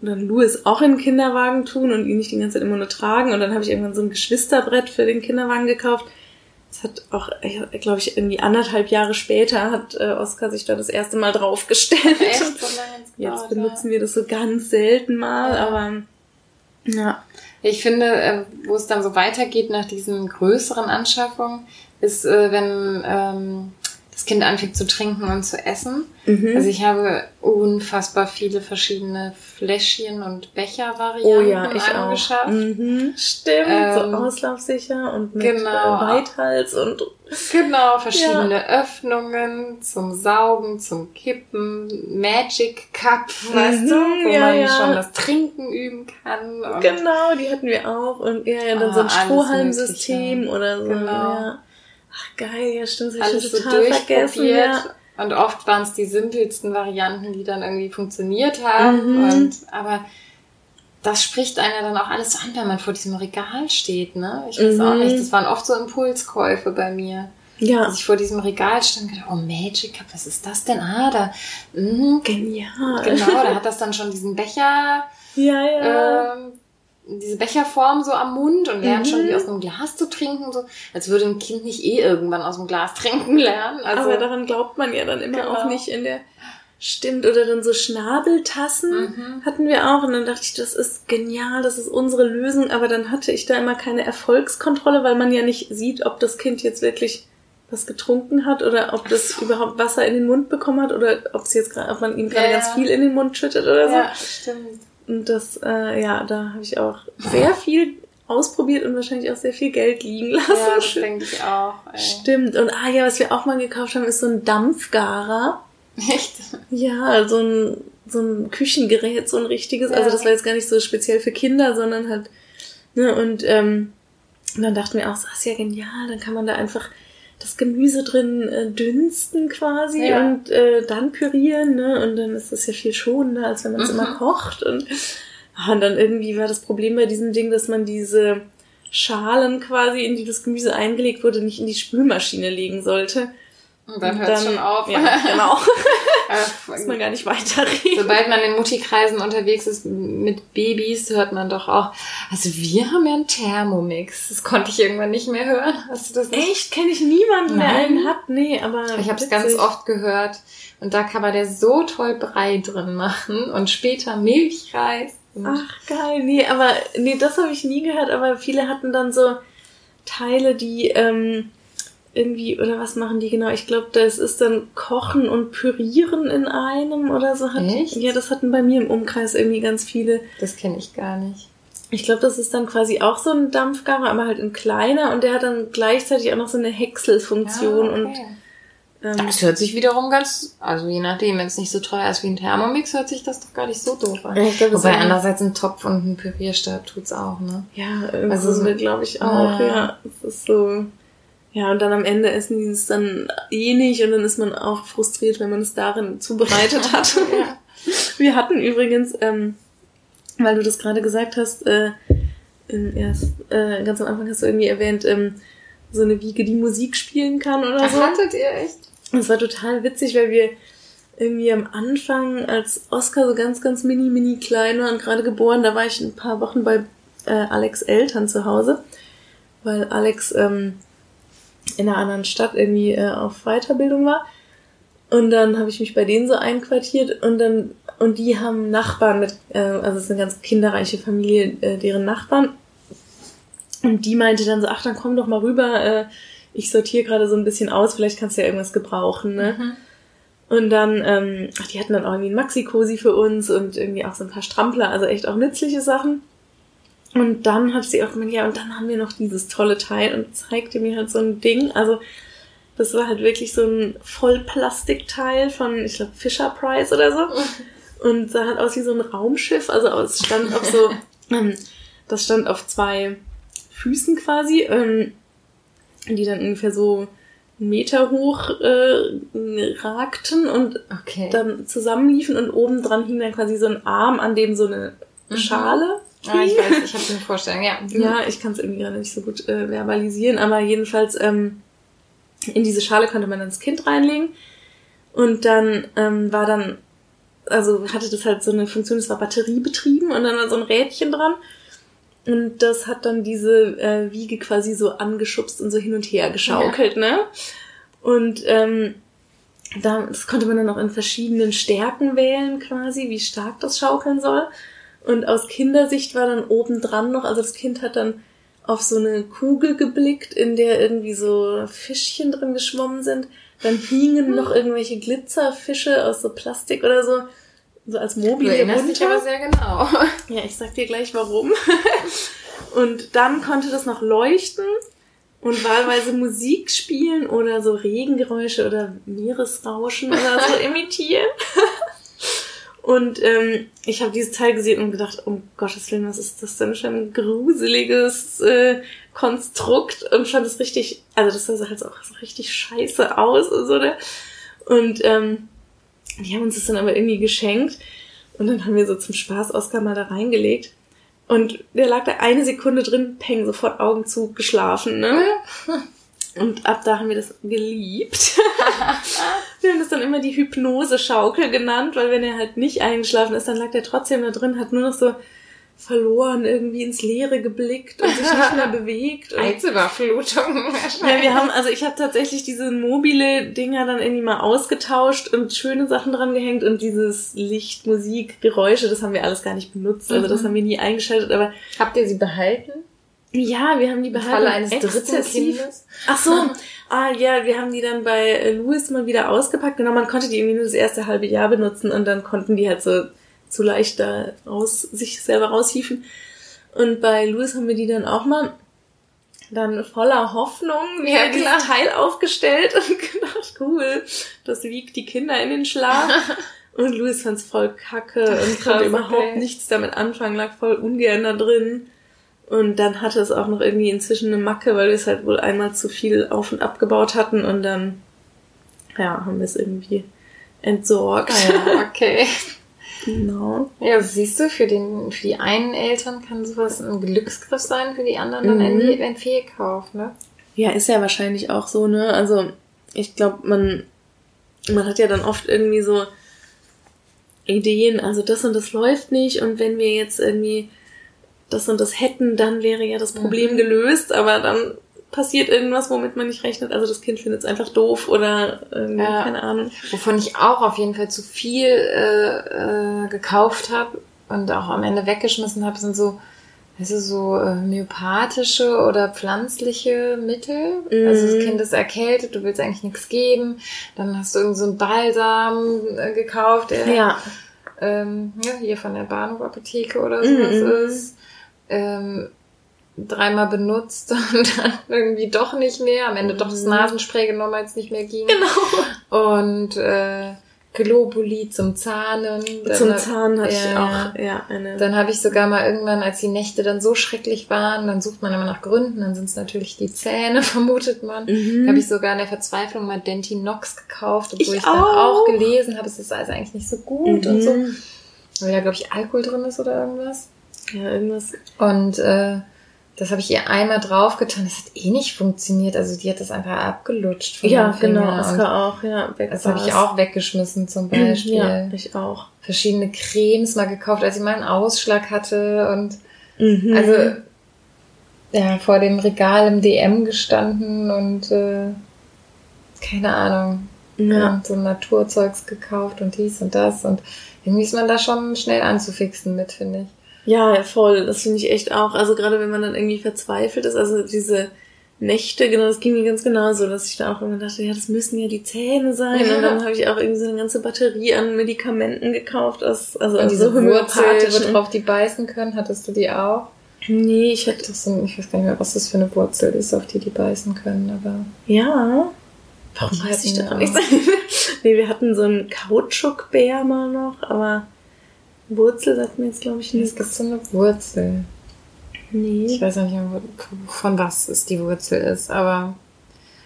dann Louis auch in den Kinderwagen tun und ihn nicht die ganze Zeit immer nur tragen. Und dann habe ich irgendwann so ein Geschwisterbrett für den Kinderwagen gekauft. Das hat auch, glaube ich, irgendwie anderthalb Jahre später hat äh, Oskar sich da das erste Mal draufgestellt. Echt? So jetzt benutzen wir das so ganz selten mal, ja. aber ja. Ich finde, äh, wo es dann so weitergeht nach diesen größeren Anschaffungen, ist, äh, wenn ähm das Kind anfängt zu trinken und zu essen. Mhm. Also ich habe unfassbar viele verschiedene Fläschchen und Bechervarianten oh ja, ich angeschafft. Auch. Mhm. Stimmt, ähm, so auslaufsicher und mit genau. Weithals und genau, verschiedene ja. Öffnungen zum Saugen, zum Kippen, Magic Cups, weißt mhm, du, wo ja, man ja. schon das Trinken üben kann. Und genau, die hatten wir auch und ja, ja dann oh, so ein Strohhalmsystem oder so. Genau. Ja. Ach geil, ja stimmt, das habe ich schon total vergessen. Ja. Und oft waren es die simpelsten Varianten, die dann irgendwie funktioniert haben. Mhm. Und, aber das spricht einer dann auch alles so an, wenn man vor diesem Regal steht, ne? Ich weiß mhm. auch nicht, das waren oft so Impulskäufe bei mir. Ja. Als ich vor diesem Regal stand und gedacht, oh Magic Cup, was ist das denn? Ah, da, mh, genial. Genau, da hat das dann schon diesen Becher. Ja, ja. Ähm, diese Becherform so am Mund und lernt mhm. schon, wie aus einem Glas zu trinken. So. Als würde ein Kind nicht eh irgendwann aus dem Glas trinken lernen. Also, aber daran glaubt man ja dann immer genau. auch nicht in der... Stimmt, oder dann so Schnabeltassen mhm. hatten wir auch. Und dann dachte ich, das ist genial, das ist unsere Lösung. Aber dann hatte ich da immer keine Erfolgskontrolle, weil man ja nicht sieht, ob das Kind jetzt wirklich was getrunken hat oder ob das so. überhaupt Wasser in den Mund bekommen hat oder ob's jetzt grad, ob man ihm gerade ja. ganz viel in den Mund schüttet oder so. Ja, stimmt. Und das, äh, ja, da habe ich auch sehr viel ausprobiert und wahrscheinlich auch sehr viel Geld liegen lassen. Ja, das denke ich auch. Ey. Stimmt. Und ah ja, was wir auch mal gekauft haben, ist so ein Dampfgarer. Echt? Ja, so ein, so ein Küchengerät, so ein richtiges. Ja. Also das war jetzt gar nicht so speziell für Kinder, sondern halt, ne, und ähm, dann dachten wir auch, das ist ja genial, dann kann man da einfach das Gemüse drin äh, dünsten quasi ja. und äh, dann pürieren, ne? Und dann ist das ja viel schonender, als wenn man es mhm. immer kocht. Und, und dann irgendwie war das Problem bei diesem Ding, dass man diese Schalen quasi, in die das Gemüse eingelegt wurde, nicht in die Spülmaschine legen sollte. Und dann hört es schon auf. Ja, genau. Muss man gar nicht weiterreden. Sobald man in Mutti-Kreisen unterwegs ist mit Babys, hört man doch auch, also wir haben ja einen Thermomix. Das konnte ich irgendwann nicht mehr hören. Hast du das nicht? Echt? Kenne ich niemanden, der einen hat? Nee, aber ich habe es ganz oft gehört. Und da kann man der so toll Brei drin machen und später Milchreis. Ach, geil. Nee, aber nee, das habe ich nie gehört. Aber viele hatten dann so Teile, die... Ähm, irgendwie, oder was machen die genau? Ich glaube, das ist dann Kochen und Pürieren in einem oder so. Hat, Echt? Ja, das hatten bei mir im Umkreis irgendwie ganz viele. Das kenne ich gar nicht. Ich glaube, das ist dann quasi auch so ein Dampfgarer, aber halt ein kleiner. Und der hat dann gleichzeitig auch noch so eine Häckselfunktion. Ja, okay. Und Ähm, das hört sich wiederum ganz, also je nachdem, wenn es nicht so teuer ist wie ein Thermomix, hört sich das doch gar nicht so doof an. Ich glaub, wobei andererseits ein Topf und ein Pürierstab tut's auch, ne? Ja, also so, glaube ich auch, äh, ja. Es ist so... Ja, und dann am Ende essen die es dann eh nicht und dann ist man auch frustriert, wenn man es darin zubereitet hat. Ja. Wir hatten übrigens, ähm, weil du das gerade gesagt hast, äh, erst, äh, ganz am Anfang hast du irgendwie erwähnt, ähm, so eine Wiege, die Musik spielen kann oder so. Hattet ihr echt? Das war total witzig, weil wir irgendwie am Anfang, als Oscar so ganz, ganz mini, mini klein war und gerade geboren, da war ich ein paar Wochen bei äh, Alex' Eltern zu Hause, weil Alex... Ähm, in einer anderen Stadt irgendwie äh, auf Weiterbildung war. Und dann habe ich mich bei denen so einquartiert und dann und die haben Nachbarn mit, äh, also es ist eine ganz kinderreiche Familie, äh, deren Nachbarn. Und die meinte dann so, ach, dann komm doch mal rüber, äh, ich sortiere gerade so ein bisschen aus, vielleicht kannst du ja irgendwas gebrauchen, ne? Mhm. Und dann, ähm, ach, die hatten dann auch irgendwie einen Maxi-Cosi für uns und irgendwie auch so ein paar Strampler, also echt auch nützliche Sachen. Und dann hat sie auch gemeint, ja, und dann haben wir noch dieses tolle Teil und zeigte mir halt so ein Ding. Also das war halt wirklich so ein Vollplastikteil von, ich glaube, Fisher-Price oder so. Und sah halt aus wie so ein Raumschiff. Also es stand auf so, ähm, das stand auf zwei Füßen quasi, ähm, die dann ungefähr so einen Meter hoch äh, ragten und okay. dann zusammenliefen. Und oben dran hing dann quasi so ein Arm, an dem so eine mhm. Schale. Ah, ich weiß, ich habe eine Vorstellung, ja. Ja, ich kann es irgendwie gerade nicht so gut äh, verbalisieren, aber jedenfalls ähm, in diese Schale konnte man dann das Kind reinlegen und dann ähm, war dann, also hatte das halt so eine Funktion, das war batteriebetrieben und dann war so ein Rädchen dran und das hat dann diese äh, Wiege quasi so angeschubst und so hin und her geschaukelt, ja. ne? Und ähm, da, das konnte man dann auch in verschiedenen Stärken wählen quasi, wie stark das schaukeln soll. Und aus Kindersicht war dann obendran noch, also das Kind hat dann auf so eine Kugel geblickt, in der irgendwie so Fischchen drin geschwommen sind. Dann hingen noch irgendwelche Glitzerfische aus so Plastik oder so, so als Mobil runter. Du erinnerst dich aber sehr genau. Ja, ich sag dir gleich warum. Und dann konnte das noch leuchten und wahlweise Musik spielen oder so Regengeräusche oder Meeresrauschen oder so imitieren. Und ähm, ich habe dieses Teil gesehen und gedacht, um Gottes Willen, was ist das denn für ein gruseliges äh, Konstrukt? Und fand es richtig, also das sah halt auch so richtig scheiße aus und so. Ne? Und ähm, die haben uns das dann aber irgendwie geschenkt. Und dann haben wir so zum Spaß Oscar mal da reingelegt. Und der lag da eine Sekunde drin, peng, sofort Augen zu, geschlafen, ne? Und ab da haben wir das geliebt. Wir haben das dann immer die Hypnose-Schaukel genannt, weil wenn er halt nicht eingeschlafen ist, dann lag der trotzdem da drin, hat nur noch so verloren irgendwie ins Leere geblickt und sich nicht mehr bewegt. Reizüberflutung. Ja, wir haben, also ich habe tatsächlich diese mobile Dinger dann irgendwie mal ausgetauscht und schöne Sachen dran gehängt und dieses Licht, Musik, Geräusche, das haben wir alles gar nicht benutzt, also das haben wir nie eingeschaltet, aber... Habt ihr sie behalten? Ja, wir haben die behalten. Falle eines dritten Kindes. Ach so. Ah, ja, wir haben die dann bei Louis mal wieder ausgepackt. Genau, man konnte die irgendwie nur das erste halbe Jahr benutzen und dann konnten die halt so zu leicht da raus, sich selber raushiefen. Und bei Louis haben wir die dann auch mal dann voller Hoffnung wieder ja, Teil aufgestellt und gedacht, cool, das wiegt die Kinder in den Schlaf. Und Louis fand's voll kacke das und konnte überhaupt okay. nichts damit anfangen, lag voll ungern da drin. Und dann hatte es auch noch irgendwie inzwischen eine Macke, weil wir es halt wohl einmal zu viel auf- und abgebaut hatten und dann, ja, haben wir es irgendwie entsorgt. Ah ja, okay. Genau. Ja, siehst du, für den, für die einen Eltern kann sowas ein Glücksgriff sein, für die anderen dann mhm. ein, ein Fehlkauf, ne? Ja, ist ja wahrscheinlich auch so, ne? Also, ich glaube, man, man hat ja dann oft irgendwie so Ideen, also das und das läuft nicht und wenn wir jetzt irgendwie das und das hätten, dann wäre ja das Problem mhm. gelöst, aber dann passiert irgendwas, womit man nicht rechnet. Also das Kind findet es einfach doof oder irgendwie, ja. keine Ahnung. Wovon ich auch auf jeden Fall zu viel äh, äh, gekauft habe und auch am Ende weggeschmissen habe, sind so, weißt du, so äh, myopathische oder pflanzliche Mittel. Mhm. Also das Kind ist erkältet, du willst eigentlich nichts geben, dann hast du irgend so einen Balsam äh, gekauft, der ja. Ähm, ja, hier von der Bahnhofapotheke oder sowas mhm. ist. Ähm, dreimal benutzt und dann irgendwie doch nicht mehr. Am Ende doch das Nasenspray genommen, als es nicht mehr ging. Genau. Und äh, Globuli zum Zahnen. Dann zum Zahn hatte ja, ich auch. Ja, eine. Dann habe ich sogar mal irgendwann, als die Nächte dann so schrecklich waren, dann sucht man immer nach Gründen, dann sind es natürlich die Zähne, vermutet man. Mhm. Habe ich sogar in der Verzweiflung mal Dentinox gekauft, obwohl ich, ich dann auch gelesen habe, es ist also eigentlich nicht so gut mhm. und so. Weil da, glaube ich, Alkohol drin ist oder irgendwas. Ja, irgendwas. Und äh, das habe ich ihr einmal draufgetan. Das hat eh nicht funktioniert. Also die hat das einfach abgelutscht. Von ja, genau. Das war auch, ja. Das habe ich auch weggeschmissen zum Beispiel. Ja, ich auch. Verschiedene Cremes mal gekauft, als ich mal einen Ausschlag hatte. Und mhm. also ja, vor dem Regal im D M gestanden und äh, keine Ahnung. Ja. Und so Naturzeugs gekauft und dies und das. Und irgendwie ist man da schon schnell anzufixen mit, finde ich. Ja, voll. Das finde ich echt auch. Also gerade wenn man dann irgendwie verzweifelt ist, also diese Nächte, genau, das ging mir ganz genau so, dass ich da auch immer dachte, ja, das müssen ja die Zähne sein. Ja. Und dann habe ich auch irgendwie so eine ganze Batterie an Medikamenten gekauft. Aus, also und diese Wurzel, so worauf die beißen können, hattest du die auch? Nee, ich hatte das so, ich weiß gar nicht mehr, was das für eine Wurzel ist, auf die die beißen können, aber... Ja... Warum weiß ich da nichts? Nee, wir hatten so einen Kautschukbär mal noch, aber Wurzel sagt mir jetzt, glaube ich, nicht. Es gibt so eine Wurzel. Nee. Ich weiß auch nicht mehr, von was es die Wurzel ist, aber...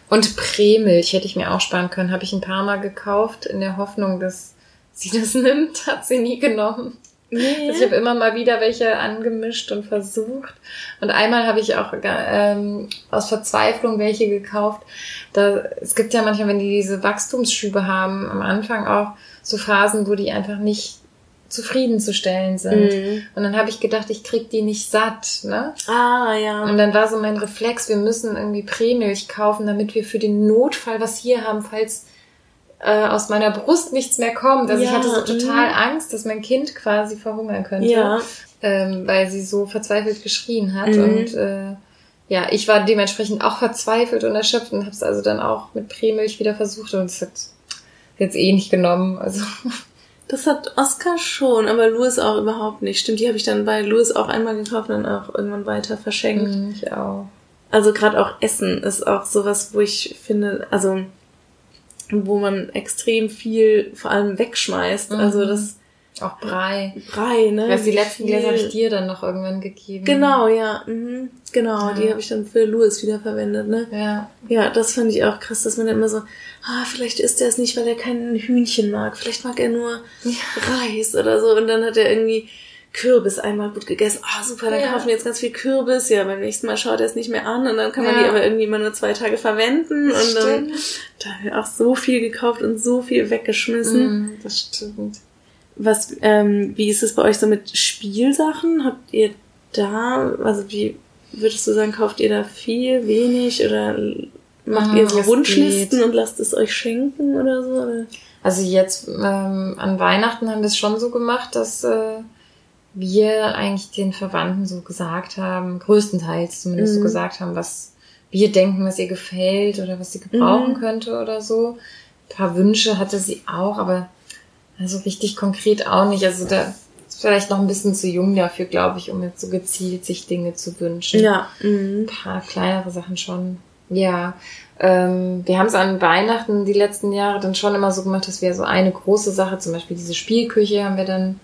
Und Prämilch hätte ich mir auch sparen können. Habe ich ein paar Mal gekauft, in der Hoffnung, dass sie das nimmt. Hat sie nie genommen. Nee. Also ich habe immer mal wieder welche angemischt und versucht. Und einmal habe ich auch ähm, aus Verzweiflung welche gekauft. Da, es gibt ja manchmal, wenn die diese Wachstumsschübe haben, am Anfang auch so Phasen, wo die einfach nicht zufriedenzustellen sind. Mhm. Und dann habe ich gedacht, ich krieg die nicht satt. Ne? Ah, ja. Und dann war so mein Reflex, wir müssen irgendwie Prämilch kaufen, damit wir für den Notfall was hier haben, falls... aus meiner Brust nichts mehr kommt. Also ja, ich hatte so total mh. Angst, dass mein Kind quasi verhungern könnte, ja. ähm, weil sie so verzweifelt geschrien hat. Mhm. Und äh, ja, ich war dementsprechend auch verzweifelt und erschöpft und habe es also dann auch mit Prämilch wieder versucht und es hat jetzt eh nicht genommen. Also das hat Oskar schon, aber Louis auch überhaupt nicht. Stimmt, die habe ich dann bei Louis auch einmal gekauft und dann auch irgendwann weiter verschenkt. Mhm, ich auch. Also gerade auch Essen ist auch sowas, wo ich finde, also... wo man extrem viel vor allem wegschmeißt. Mhm. Also das auch Brei. Brei, ne? Weil die letzten Gläser habe ich dir dann noch irgendwann gegeben. Genau, ja. Mhm. Genau, ja. Die habe ich dann für Louis wiederverwendet, ne? Ja. Ja, das fand ich auch krass, dass man dann immer so, ah, vielleicht isst er es nicht, weil er kein Hühnchen mag. Vielleicht mag er nur ja. Reis oder so. Und dann hat er irgendwie Kürbis einmal gut gegessen. Ah, oh, super, dann ja. kaufen wir jetzt ganz viel Kürbis. Ja, beim nächsten Mal schaut er es nicht mehr an und dann kann man ja. die aber irgendwie immer nur zwei Tage verwenden. Das und dann, da haben wir auch so viel gekauft und so viel weggeschmissen. Mm, das stimmt. Was, ähm, wie ist es bei euch so mit Spielsachen? Habt ihr da, also wie würdest du sagen, kauft ihr da viel, wenig oder macht mm, ihr so Wunschlisten und lasst es euch schenken oder so? Oder? Also jetzt ähm, an Weihnachten haben wir es schon so gemacht, dass äh, wir eigentlich den Verwandten so gesagt haben, größtenteils zumindest mhm. so gesagt haben, was wir denken, was ihr gefällt oder was sie gebrauchen mhm. könnte oder so. Ein paar Wünsche hatte sie auch, aber so richtig konkret auch nicht. Also da ist vielleicht noch ein bisschen zu jung dafür, glaube ich, um jetzt so gezielt sich Dinge zu wünschen. Ja. Mhm. Ein paar kleinere Sachen schon. Ja, ähm, wir haben es an Weihnachten die letzten Jahre dann schon immer so gemacht, dass wir so eine große Sache, zum Beispiel diese Spielküche haben wir dann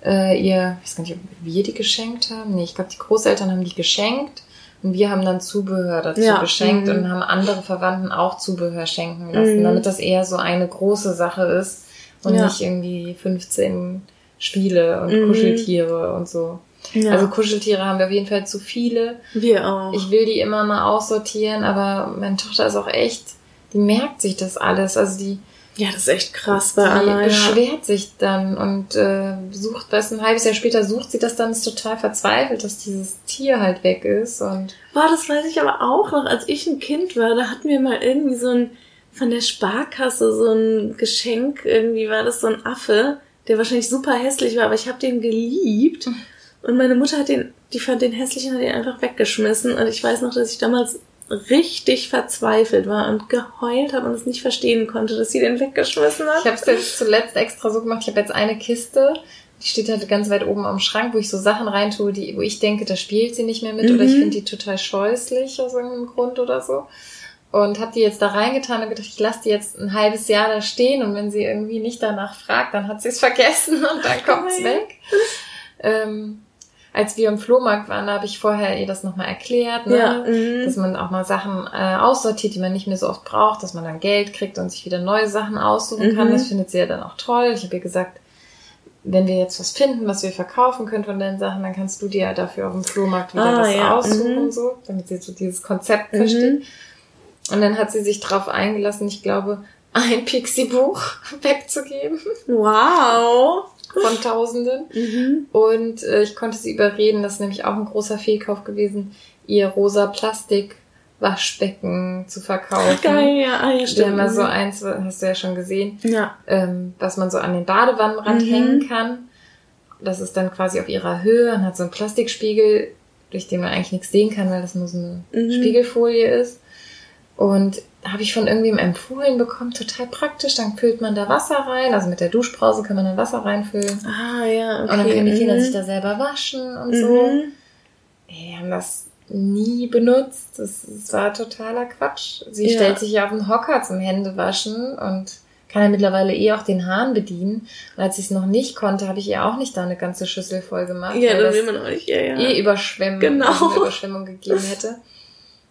Äh, ihr, ich weiß gar nicht, ob wir die geschenkt haben. Nee, ich glaube, die Großeltern haben die geschenkt und wir haben dann Zubehör dazu ja. geschenkt mhm. und haben andere Verwandten auch Zubehör schenken lassen, mhm. damit das eher so eine große Sache ist und ja. nicht irgendwie fünfzehn Spiele und mhm. Kuscheltiere und so. Ja. Also Kuscheltiere haben wir auf jeden Fall zu viele. Wir auch. Ich will die immer mal aussortieren, aber meine Tochter ist auch echt, die merkt sich das alles. Also die Ja, das ist echt krass bei Anna. Die beschwert sich dann und äh, sucht, weißt du, ein halbes Jahr später sucht sie das dann, ist total verzweifelt, dass dieses Tier halt weg ist. Und boah, das weiß ich aber auch noch, als ich ein Kind war, da hatten wir mal irgendwie so ein, von der Sparkasse so ein Geschenk, irgendwie war das so ein Affe, der wahrscheinlich super hässlich war, aber ich habe den geliebt und meine Mutter hat den, die fand den hässlichen, hat den einfach weggeschmissen und ich weiß noch, dass ich damals richtig verzweifelt war und geheult habe und es nicht verstehen konnte, dass sie den weggeschmissen hat. Ich habe es jetzt zuletzt extra so gemacht, ich habe jetzt eine Kiste die steht halt ganz weit oben am Schrank, wo ich so Sachen reintue, die, wo ich denke, da spielt sie nicht mehr mit, mhm. oder ich finde die total scheußlich aus irgendeinem Grund oder so. Und habe die jetzt da reingetan und gedacht, ich lasse die jetzt ein halbes Jahr da stehen und wenn sie irgendwie nicht danach fragt, dann hat sie es vergessen und dann kommt es weg. Ähm, als wir im Flohmarkt waren, da habe ich vorher ihr das nochmal erklärt, ne? Ja, mm. dass man auch mal Sachen äh, aussortiert, die man nicht mehr so oft braucht, dass man dann Geld kriegt und sich wieder neue Sachen aussuchen mm-hmm. kann. Das findet sie ja dann auch toll. Ich habe ihr gesagt, wenn wir jetzt was finden, was wir verkaufen können von den Sachen, dann kannst du dir ja dafür auf dem Flohmarkt wieder ah, was ja. aussuchen mm-hmm. und so, damit sie so dieses Konzept mm-hmm. versteht. Und dann hat sie sich drauf eingelassen, ich glaube, ein Pixie-Buch wegzugeben. Wow! Von Tausenden. Mhm. Und äh, ich konnte sie überreden, das ist nämlich auch ein großer Fehlkauf gewesen, ihr rosa Plastik-Waschbecken zu verkaufen. Geil, ja, ja, stimmt. Wir haben ja so eins, hast du ja schon gesehen, ja. ähm, was man so an den Badewannenrand mhm. hängen kann. Das ist dann quasi auf ihrer Höhe und hat so einen Plastikspiegel, durch den man eigentlich nichts sehen kann, weil das nur so eine mhm. Spiegelfolie ist. Und habe ich von irgendwem empfohlen bekommen, total praktisch, dann füllt man da Wasser rein, also mit der Duschbrause kann man dann Wasser reinfüllen. Ah, ja, okay. Und dann können die Kinder mhm. sich da selber waschen und mhm. so. Die haben das nie benutzt, das, das war totaler Quatsch. Sie ja. stellt sich ja auf den Hocker zum Händewaschen und kann ja mittlerweile eh auch den Hahn bedienen. Und als ich es noch nicht konnte, habe ich ihr auch nicht da eine ganze Schüssel voll gemacht, ja, weil das will man auch nicht. Ja, ja. eh Überschwemmung, genau. Überschwemmung gegeben hätte.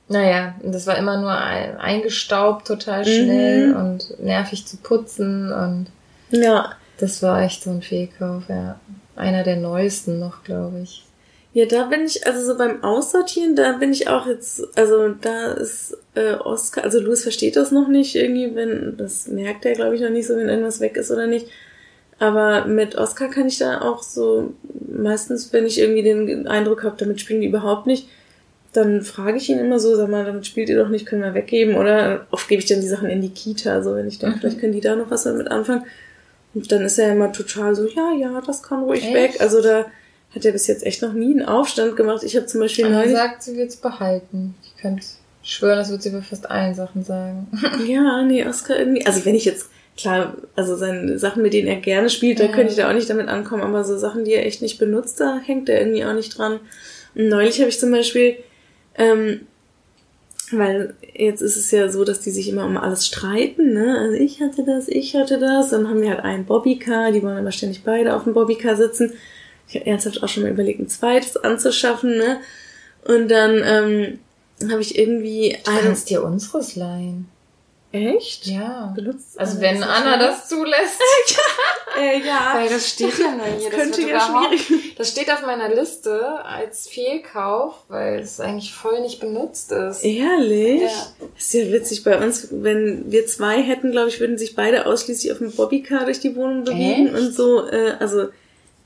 Naja, das war immer nur eingestaubt, total schnell mhm. und nervig zu putzen und ja, das war echt so ein Fehlkauf, ja. Einer der neuesten noch, glaube ich. Ja, da bin ich, also so beim Aussortieren, da bin ich auch jetzt, also da ist äh, Oskar, also Louis versteht das noch nicht irgendwie, wenn, das merkt er, glaube ich, noch nicht so, wenn irgendwas weg ist oder nicht. Aber mit Oskar kann ich da auch so, meistens, wenn ich irgendwie den Eindruck habe, damit spielen die überhaupt nicht, dann frage ich ihn immer so, sag mal, damit spielt ihr doch nicht, können wir weggeben, oder? Oft gebe ich dann die Sachen in die Kita, so wenn ich denke, mhm. vielleicht können die da noch was damit anfangen. Und dann ist er immer total so, ja, ja, das kann ruhig echt? weg. Also da hat er bis jetzt echt noch nie einen Aufstand gemacht. Ich habe zum Beispiel neulich... Also sagt, sie wird es behalten. Ich könnte schwören, das wird sie bei fast allen Sachen sagen. Ja, nee, Oskar irgendwie... Also wenn ich jetzt, klar, also seine Sachen, mit denen er gerne spielt, ja. da könnte ich da auch nicht damit ankommen, aber so Sachen, die er echt nicht benutzt, da hängt er irgendwie auch nicht dran. Und neulich habe ich zum Beispiel... Ähm, weil jetzt ist es ja so, dass die sich immer um alles streiten, ne? Also ich hatte das, ich hatte das. Dann haben wir halt einen Bobbycar, die wollen aber ständig beide auf dem Bobbycar sitzen. Ich habe ernsthaft auch schon mal überlegt, ein zweites anzuschaffen, ne? Und dann ähm, habe ich irgendwie... Du kannst dir unseres leihen. Echt? Ja. Benutzt also wenn das Anna das zulässt. äh, ja. Weil das steht ja noch hier. Das, das könnte ja schwierig. Das steht auf meiner Liste als Fehlkauf, weil es eigentlich voll nicht benutzt ist. Ehrlich? Ja. Das ist ja witzig. Bei uns, wenn wir zwei hätten, glaube ich, würden sich beide ausschließlich auf dem Bobbycar durch die Wohnung bewegen. Echt? Und so, äh, also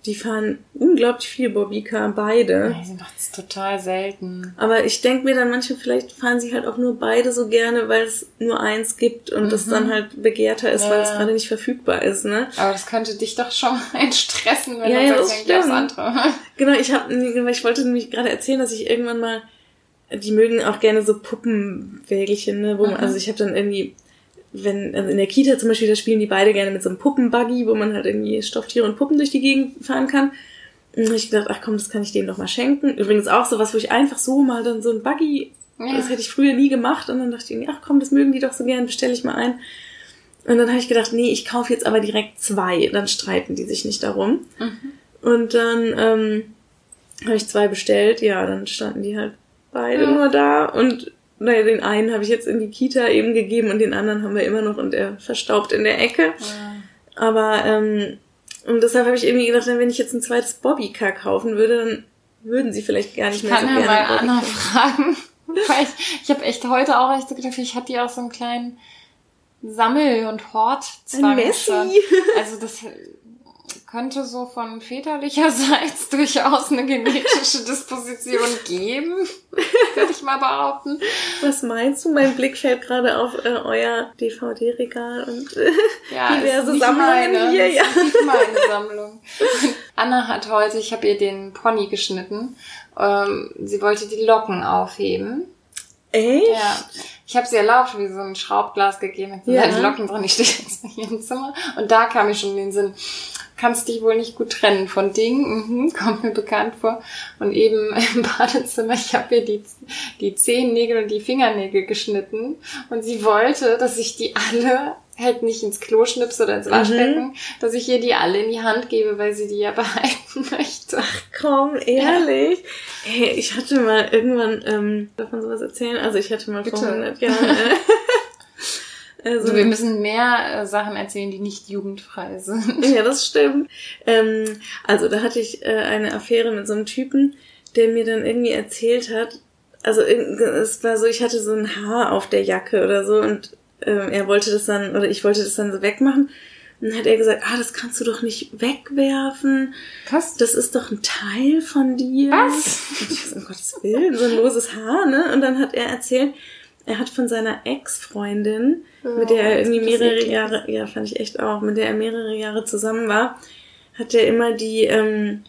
die fahren unglaublich viel Bobbycar, beide. Ja, sie macht es total selten. Aber ich denke mir dann manchmal, vielleicht fahren sie halt auch nur beide so gerne, weil es nur eins gibt und mhm. das dann halt begehrter ist, ja. weil es gerade nicht verfügbar ist, ne? Aber das könnte dich doch schon entstressen, wenn ja, du sagst, ja, das andere. Genau, ich hab, ich wollte nämlich gerade erzählen, dass ich irgendwann mal, die mögen auch gerne so Puppenwägelchen, ne? Wo man, mhm. also ich habe dann irgendwie... Wenn, also in der Kita zum Beispiel, da spielen die beide gerne mit so einem Puppenbuggy, wo man halt irgendwie Stofftiere und Puppen durch die Gegend fahren kann. Und habe ich gedacht, ach komm, das kann ich denen doch mal schenken. Übrigens auch sowas, wo ich einfach so mal dann so ein Buggy, ja. das hätte ich früher nie gemacht. Und dann dachte ich, ach komm, das mögen die doch so gern, bestelle ich mal ein. Und dann habe ich gedacht, nee, ich kaufe jetzt aber direkt zwei, dann streiten die sich nicht darum. Mhm. Und dann ähm, habe ich zwei bestellt, ja, dann standen die halt beide ja. nur da und... Naja, den einen habe ich jetzt in die Kita eben gegeben und den anderen haben wir immer noch und er verstaubt in der Ecke. Ja. Aber, ähm, und deshalb habe ich irgendwie gedacht, wenn ich jetzt ein zweites Bobbycar kaufen würde, dann würden sie vielleicht gar nicht ich mehr so ja gerne. Ich kann ja mal Anna fragen. Weil ich ich habe echt heute auch echt so gedacht, ich hatte ja auch so einen kleinen Sammel- und Hortzwang. Ein Messi. Also das... könnte so von väterlicherseits durchaus eine genetische Disposition geben, würde ich mal behaupten. Was meinst du? Mein Blick fällt gerade auf äh, euer D V D-Regal und äh, ja, diverse Sammlungen meine, hier. Ja, das ist meine Sammlung. Anna hat heute, ich habe ihr den Pony geschnitten, ähm, sie wollte die Locken aufheben. Echt? Ja. Ich habe sie erlaubt, wie so ein Schraubglas gegeben, mit ja. Locken drin, die steht jetzt hier im Zimmer. Und da kam mir schon in den Sinn, kannst dich wohl nicht gut trennen von Dingen, mhm, kommt mir bekannt vor. Und eben im Badezimmer, ich habe ihr die, die Zehennägel und die Fingernägel geschnitten und sie wollte, dass ich die alle, halt nicht ins Klo schnips oder ins Waschbecken, mhm, dass ich ihr die alle in die Hand gebe, weil sie die ja behalten möchte. Ach komm, ehrlich? Ja. Hey, ich hatte mal irgendwann, ähm, darf man sowas erzählen? Also ich hatte mal Bitte. vor hundert Jahren... Äh, Also, also wir müssen mehr äh, Sachen erzählen, die nicht jugendfrei sind. Ja, das stimmt. Ähm, also da hatte ich äh, eine Affäre mit so einem Typen, der mir dann irgendwie erzählt hat, also es war so, ich hatte so ein Haar auf der Jacke oder so und ähm, er wollte das dann, oder ich wollte das dann so wegmachen. Und dann hat er gesagt, ah, das kannst du doch nicht wegwerfen. Was? Das ist doch ein Teil von dir. Was? Und ich so, um Gottes Willen, so ein loses Haar, ne? Und dann hat er erzählt, er hat von seiner Ex-Freundin, oh, mit der er irgendwie mehrere Jahre, ja, fand ich echt auch, mit der er mehrere Jahre zusammen war, hat er immer die ähm,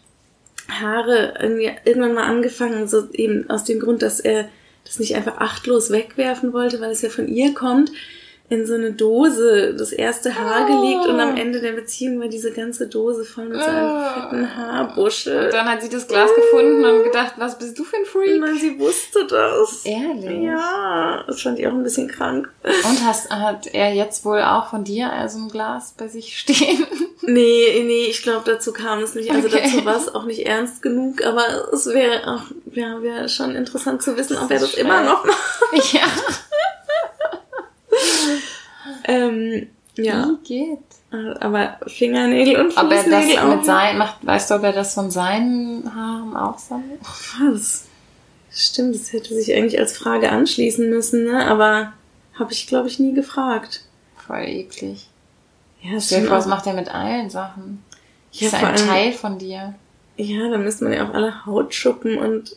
Haare irgendwie irgendwann mal angefangen, so eben aus dem Grund, dass er das nicht einfach achtlos wegwerfen wollte, weil es ja von ihr kommt, in so eine Dose das erste Haar oh. gelegt und am Ende der Beziehung war diese ganze Dose voll mit oh. so einem fetten Haarbuschel. Und dann hat sie das Glas oh. gefunden und gedacht, was bist du für ein Freak? Nein, sie wusste das. Ehrlich? Ja, das fand ich auch ein bisschen krank. Und hast, hat er jetzt wohl auch von dir also ein Glas bei sich stehen? Nee, nee, ich glaube, dazu kam es nicht. Also okay. Dazu war es auch nicht ernst genug, aber es wäre auch, ja, wäre schon interessant zu wissen, ob er das schwer. immer noch macht. Ja. Ähm, ja. Wie geht? Aber Fingernägel und Fußnägel aber das auch. Mit sein, macht, weißt du, ob er das von seinen Haaren auch sammelt? Was? Stimmt, das hätte sich eigentlich als Frage anschließen müssen, ne? Aber habe ich, glaube ich, nie gefragt. Voll eklig. Ja, stimmt. Was macht er mit allen Sachen? Ja, das ist ein Teil von dir. Ja, da müsste man ja auch alle Hautschuppen und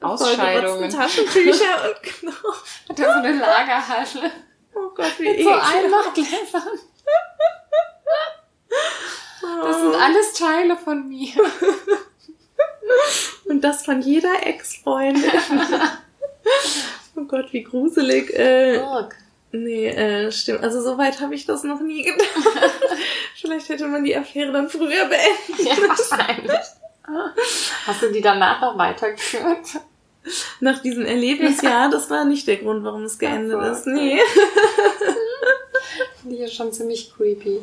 Ausscheidungen. Taschentücher und genau. Hat er so eine Lagerhalle. Oh Gott, wie eklig. So Einmachgläsern. Das sind alles Teile von mir. Und das von jeder Ex-Freundin. Oh Gott, wie gruselig. Äh, nee, äh, stimmt. Also so weit habe ich das noch nie gedacht. Vielleicht hätte man die Affäre dann früher beendet. Ja, wahrscheinlich. Hast du die danach noch weitergeführt? Nach diesem Erlebnis, ja, das war nicht der Grund, warum es geendet also, ist. Nee. Finde ich ja schon ziemlich creepy.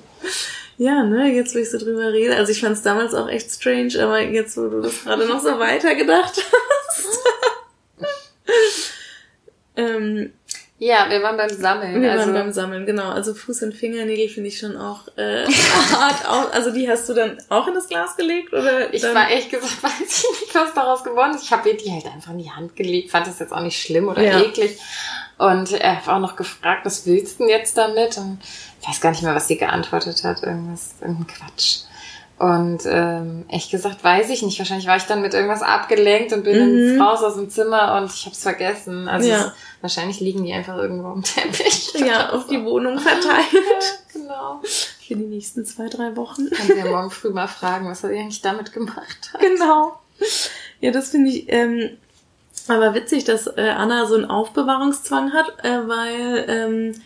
Ja, ne, jetzt wo ich so drüber rede. Also ich fand es damals auch echt strange, aber jetzt, wo du das gerade noch so weitergedacht hast. ähm, ja, wir waren beim Sammeln. Wir also, waren beim Sammeln, genau. Also Fuß- und Fingernägel finde ich schon auch äh, hart aus. Also die hast du dann auch in das Glas gelegt? Oder ich dann? war ehrlich gesagt, weiß ich nicht, was daraus geworden ist. Ich habe ihr die halt einfach in die Hand gelegt. Fand das jetzt auch nicht schlimm oder ja. eklig. Und er hat auch noch gefragt, was willst du denn jetzt damit? Und ich weiß gar nicht mehr, was sie geantwortet hat. Irgendwas, irgendein Quatsch. Und ähm, ehrlich gesagt, weiß ich nicht. Wahrscheinlich war ich dann mit irgendwas abgelenkt und bin mhm. raus aus dem Zimmer und ich habe es vergessen. Also ja. es, wahrscheinlich liegen die einfach irgendwo am Teppich. Ja, auf so. die Wohnung verteilt. Ja, genau. Für die nächsten zwei, drei Wochen. Kannst du ja morgen früh mal fragen, was er eigentlich damit gemacht hat. Genau. Ja, das finde ich ähm, aber witzig, dass äh, Anna so einen Aufbewahrungszwang hat, äh, weil ähm,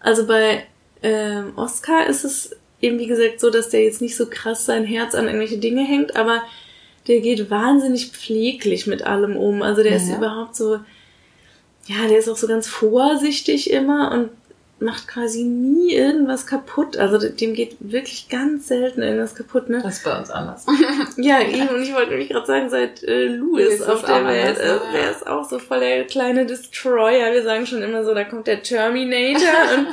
also bei äh, Oskar ist es eben, wie gesagt, so, dass der jetzt nicht so krass sein Herz an irgendwelche Dinge hängt, aber der geht wahnsinnig pfleglich mit allem um. Also der ja. ist überhaupt so, ja, der ist auch so ganz vorsichtig immer und macht quasi nie irgendwas kaputt. Also dem geht wirklich ganz selten irgendwas kaputt, ne? Das ist bei uns anders. Ja, eben. Und ich wollte nämlich gerade sagen, seit äh, Louis auf der Welt, äh, der ist auch so voll der kleine Destroyer. Wir sagen schon immer so, da kommt der Terminator und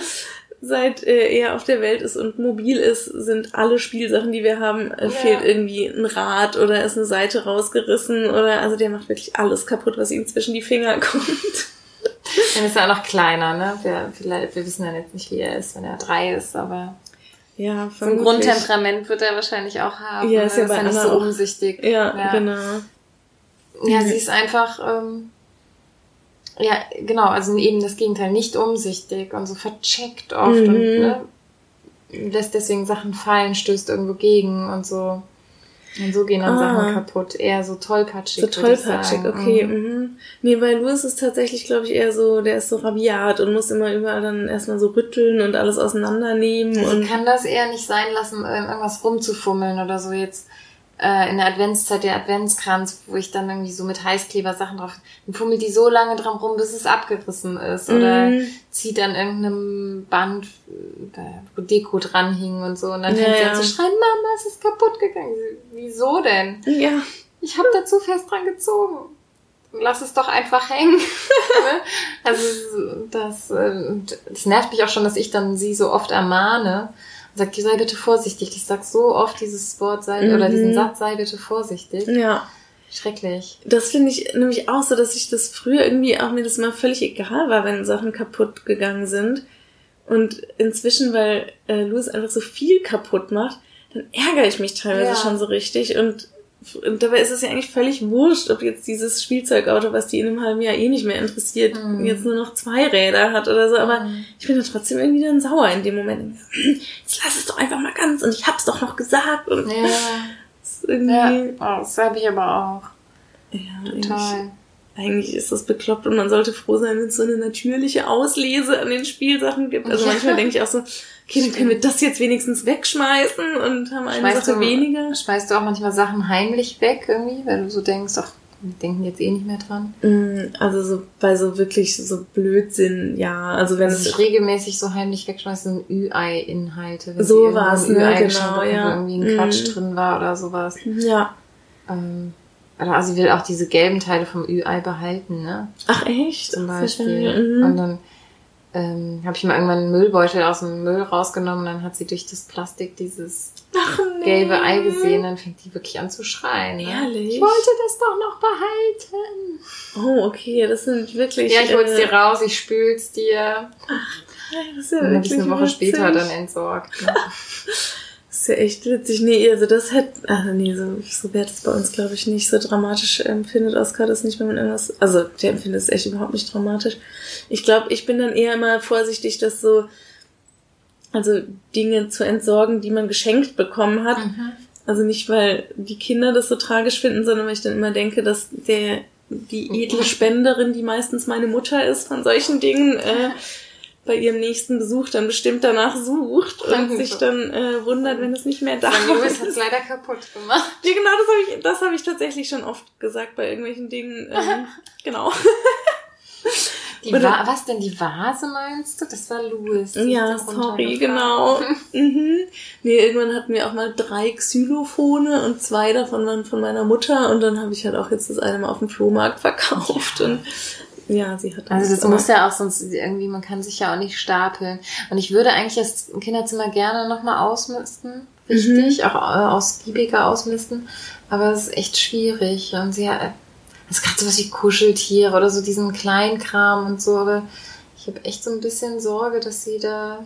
seit äh, er auf der Welt ist und mobil ist, sind alle Spielsachen, die wir haben, äh, ja. fehlt irgendwie ein Rad oder ist eine Seite rausgerissen oder, also der macht wirklich alles kaputt, was ihm zwischen die Finger kommt. Dann ist er auch noch kleiner, ne? Wir, vielleicht, wir wissen ja jetzt nicht, wie er ist, wenn er drei ist, aber ja, so ein Grundtemperament wird er wahrscheinlich auch haben. Ja, ist ja bei Anna nicht so umsichtig. Ja, ja, genau. Ja, mhm. sie ist einfach... Ähm, ja, genau, also eben das Gegenteil, nicht umsichtig und so vercheckt oft mhm. und ne, lässt deswegen Sachen fallen, stößt irgendwo gegen und so. Und so gehen dann ah. Sachen kaputt. Eher so tollpatschig. So tollpatschig, okay. Mhm. Mhm. Nee, bei Louis ist tatsächlich, glaube ich, eher so, der ist so rabiat und muss immer überall dann erstmal so rütteln und alles auseinandernehmen. Also und ich kann das eher nicht sein lassen, irgendwas rumzufummeln oder so jetzt. In der Adventszeit der Adventskranz, wo ich dann irgendwie so mit Heißkleber Sachen drauf, dann fummelt die so lange dran rum, bis es abgerissen ist oder mm. zieht an irgendeinem Band, wo Deko dran hing und so und dann fängt ja, sie an ja. zu schreien, Mama, es ist kaputt gegangen. Wieso denn? Ja. Ich habe dazu fest dran gezogen. Lass es doch einfach hängen. Also das, das nervt mich auch schon, dass ich dann sie so oft ermahne. Sagt, sei bitte vorsichtig. Ich sag so oft dieses Wort sei, mhm. oder diesen Satz, sei bitte vorsichtig. Ja. Schrecklich. Das finde ich nämlich auch so, dass ich das früher irgendwie auch mir das mal völlig egal war, wenn Sachen kaputt gegangen sind. Und inzwischen, weil äh, Louis einfach so viel kaputt macht, dann ärgere ich mich teilweise ja. schon so richtig. Und, und dabei ist es ja eigentlich völlig wurscht, ob jetzt dieses Spielzeugauto, was die in einem halben Jahr eh nicht mehr interessiert, mhm. jetzt nur noch zwei Räder hat oder so. Aber mhm. ich bin dann trotzdem irgendwie dann sauer in dem Moment. Jetzt lass es doch einfach mal ganz und ich hab's doch noch gesagt. Und ja. Das, irgendwie ja. Oh, das hab ich aber auch. Ja, total. Eigentlich, eigentlich ist das bekloppt und man sollte froh sein, wenn es so eine natürliche Auslese an den Spielsachen gibt. Also ja. manchmal denke ich auch so, okay, dann können wir das jetzt wenigstens wegschmeißen und haben eine schmeißt Sache du, weniger. Schmeißt du auch manchmal Sachen heimlich weg irgendwie, weil du so denkst, ach, wir denken jetzt eh nicht mehr dran? Also so bei so wirklich so Blödsinn, ja. Also wenn also es regelmäßig so heimlich wegschmeißt, sind Ü-Ei-Inhalte. So war es, ne, genau, ja. Irgendwie ein Quatsch mm. drin war oder sowas. Ja. Ähm, also ich will auch diese gelben Teile vom Ü-Ei behalten, ne? Ach echt? Zum Beispiel. Mhm. Und dann ähm, habe ich mal irgendwann einen Müllbeutel aus dem Müll rausgenommen und dann hat sie durch das Plastik dieses Ach, nee. gelbe Ei gesehen, dann fängt die wirklich an zu schreien. Ne? Ehrlich? Ich wollte das doch noch behalten. Oh, okay, das sind wirklich... Ja, ich hol's äh... dir raus, ich spül's dir. Ach, das ist ja dann wirklich dann habe ich eine Woche witzig. Später dann entsorgt. Ne? Das ist ja echt witzig. Nee, also das hätte... Also nee, so, so wäre das bei uns, glaube ich, nicht so dramatisch. Empfindet Oskar das nicht, wenn man irgendwas... Also der empfindet es echt überhaupt nicht dramatisch. Ich glaube, ich bin dann eher immer vorsichtig, dass so... Also Dinge zu entsorgen, die man geschenkt bekommen hat. Mhm. Also nicht, weil die Kinder das so tragisch finden, sondern weil ich dann immer denke, dass der die edle Spenderin, die meistens meine Mutter ist, von solchen Dingen äh, bei ihrem nächsten Besuch dann bestimmt danach sucht und mhm. sich dann äh, wundert, wenn es nicht mehr da ist. Louis hat es leider kaputt gemacht. Ja, genau, das habe ich, das habe ich tatsächlich schon oft gesagt bei irgendwelchen Dingen. Ähm, genau. Die Wa- was denn, die Vase meinst du? Das war Louis. Ja, sorry, genau. mhm. Nee, irgendwann hatten wir auch mal drei Xylophone und zwei davon waren von meiner Mutter und dann habe ich halt auch jetzt das eine mal auf dem Flohmarkt verkauft und ja, sie hat das. Also das muss ja auch sonst irgendwie, man kann sich ja auch nicht stapeln. Und ich würde eigentlich das Kinderzimmer gerne nochmal ausmisten, richtig, mhm. auch ausgiebiger ausmisten, aber es ist echt schwierig und sie hat das ist gerade sowas wie Kuscheltiere oder so diesen Kleinkram und so, aber ich habe echt so ein bisschen Sorge, dass sie da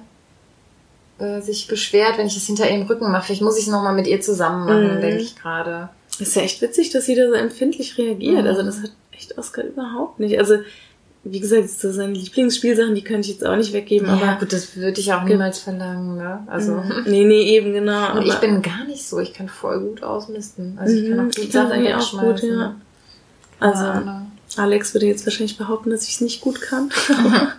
äh, sich beschwert, wenn ich das hinter ihrem Rücken mache. Vielleicht muss ich es nochmal mit ihr zusammen machen, mm. denke ich gerade. Ist ja echt witzig, dass sie da so empfindlich reagiert. Mm. Also das hat echt Oskar überhaupt nicht. Also wie gesagt, so seine Lieblingsspielsachen, die könnte ich jetzt auch nicht weggeben. Ja, aber gut, das würde ich auch ge- niemals verlangen, ne? Also mm. nee, nee, eben, genau. Und aber ich bin gar nicht so. Ich kann voll gut ausmisten. Also ich kann auch gut Sachen wegschmeißen. Ja. Also, Alex würde jetzt wahrscheinlich behaupten, dass ich es nicht gut kann. Aber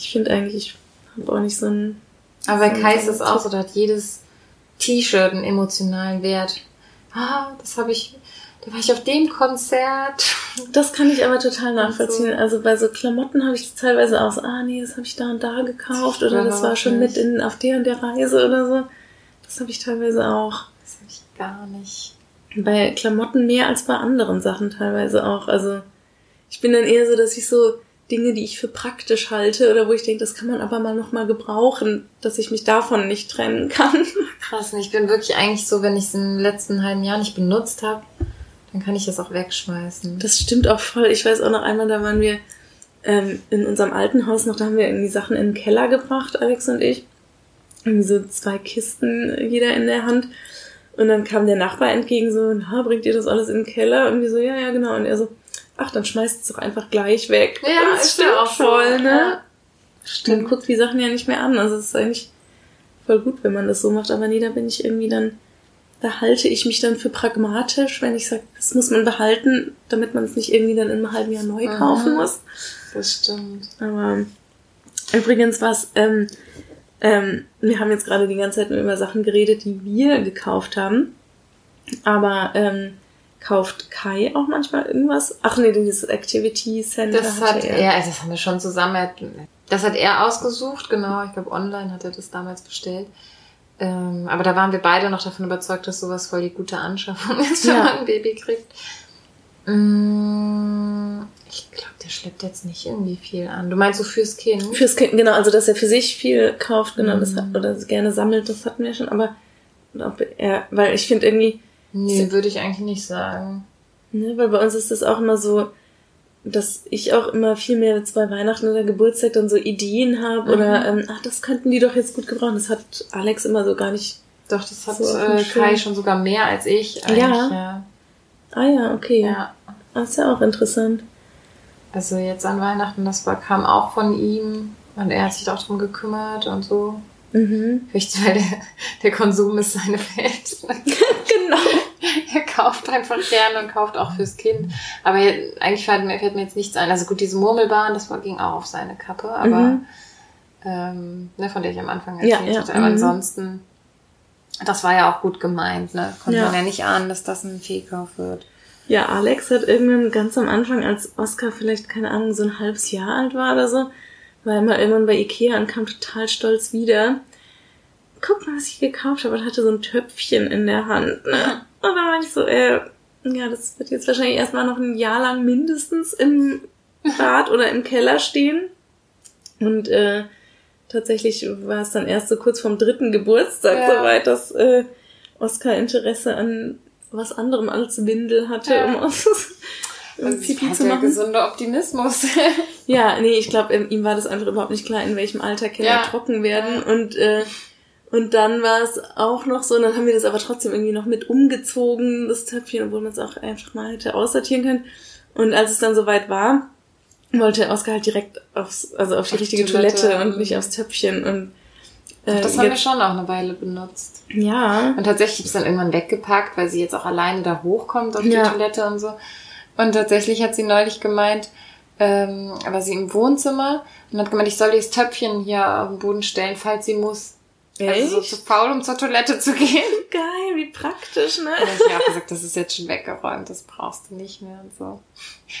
ich finde eigentlich, ich habe auch nicht so einen... Aber bei so Kai ist es auch so, da hat jedes T-Shirt einen emotionalen Wert. Ah, das habe ich... Da war ich auf dem Konzert. Das kann ich aber total nachvollziehen. So. Also bei so Klamotten habe ich das teilweise auch so, ah nee, das habe ich da und da gekauft das oder das war schon nicht. mit in auf der und der Reise oder so. Das habe ich teilweise auch. Das habe ich gar nicht. Bei Klamotten mehr als bei anderen Sachen teilweise auch. Also ich bin dann eher so, dass ich so Dinge, die ich für praktisch halte oder wo ich denke, das kann man aber mal nochmal gebrauchen, dass ich mich davon nicht trennen kann. Krass, ich bin wirklich eigentlich so, wenn ich es im letzten halben Jahr nicht benutzt habe, dann kann ich es auch wegschmeißen. Das stimmt auch voll. Ich weiß auch noch einmal, da waren wir ähm, in unserem alten Haus noch, da haben wir irgendwie Sachen in den Keller gebracht, Alex und ich. Irgendwie so zwei Kisten jeder in der Hand. Und dann kam der Nachbar entgegen so, na, bringt ihr das alles in den Keller? Und wir so, ja, ja, genau. Und er so, ach, dann schmeißt es doch einfach gleich weg. Ja, das stimmt auch voll, ne? Ja. Stimmt. Dann guckt die Sachen ja nicht mehr an. Also es ist eigentlich voll gut, wenn man das so macht. Aber nee, da bin ich irgendwie dann... Da halte ich mich dann für pragmatisch, wenn ich sage, das muss man behalten, damit man es nicht irgendwie dann in einem halben Jahr neu kaufen Aha, muss. Das stimmt. Aber übrigens was, ähm, ähm, wir haben jetzt gerade die ganze Zeit nur über Sachen geredet, die wir gekauft haben. Aber ähm, kauft Kai auch manchmal irgendwas? Ach nee, dieses Activity Center. Das hat er, ja, das haben wir schon zusammen. Das hat er ausgesucht, genau. Ich glaube, online hat er das damals bestellt. Ähm, aber da waren wir beide noch davon überzeugt, dass sowas voll die gute Anschaffung ist, wenn ja. man ein Baby kriegt. Mm, ich glaube, der schleppt jetzt nicht irgendwie viel an. Du meinst so fürs Kind? Fürs Kind, genau. Also, dass er für sich viel kauft, genau, mm. das hat, oder gerne sammelt, das hatten wir schon. Aber, ob er, weil ich finde irgendwie... Nee, würde ich eigentlich nicht sagen. Ne, weil bei uns ist das auch immer so... dass ich auch immer viel mehr jetzt bei Weihnachten oder Geburtstag dann so Ideen habe mhm. oder ähm, ach, das könnten die doch jetzt gut gebrauchen. Das hat Alex immer so gar nicht... Doch, das hat so äh, Kai schon sogar mehr als ich eigentlich. Ja. ja. Ah ja, okay. Ja. Das ist ja auch interessant. Also jetzt an Weihnachten, das war, kam auch von ihm und er hat sich auch drum gekümmert und so. Mhm. Vielleicht, weil der, der Konsum ist seine Welt. Genau. Er kauft einfach gerne und kauft auch fürs Kind. Aber eigentlich fällt mir, fällt mir jetzt nichts ein. Also gut, diese Murmelbahn, das ging auch auf seine Kappe, aber mhm. ähm, ne, von der ich am Anfang erzählt ja, hatte. Ja. Aber mhm. ansonsten, das war ja auch gut gemeint. Ne? Konnte ja. man ja nicht ahnen, dass das ein Fehlkauf wird. Ja, Alex hat irgendwann ganz am Anfang, als Oscar vielleicht, keine Ahnung, so ein halbes Jahr alt war oder so, war er mal irgendwann bei Ikea und kam total stolz wieder. Guck mal, was ich gekauft habe. Und hatte so ein Töpfchen in der Hand, ne? Und dann war ich so, äh, ja, das wird jetzt wahrscheinlich erstmal noch ein Jahr lang mindestens im Bad oder im Keller stehen. Und äh, tatsächlich war es dann erst so kurz vorm dritten Geburtstag ja. soweit, dass äh, Oskar Interesse an was anderem als Windel hatte, ja. um aus um Pipi zu machen. Der gesunde Optimismus. Ja, nee, ich glaube, ihm war das einfach überhaupt nicht klar, in welchem Alter Keller ja. trocken werden. Ja. Und äh, Und dann war es auch noch so, und dann haben wir das aber trotzdem irgendwie noch mit umgezogen, das Töpfchen, obwohl man es auch einfach mal hätte aussortieren können. Und als es dann soweit war, wollte Oskar halt direkt aufs, also auf die auf richtige Toilette, Toilette und nicht aufs Töpfchen. Und äh, das haben wir schon auch eine Weile benutzt. Ja. Und tatsächlich habe ich es dann irgendwann weggepackt, weil sie jetzt auch alleine da hochkommt auf die ja. Toilette und so. Und tatsächlich hat sie neulich gemeint, ähm, war sie im Wohnzimmer und hat gemeint, ich soll das Töpfchen hier auf den Boden stellen, falls sie muss. Also so zu faul, um zur Toilette zu gehen. Geil, wie praktisch, ne? Und dann habe ich auch gesagt, das ist jetzt schon weggeräumt, das brauchst du nicht mehr und so.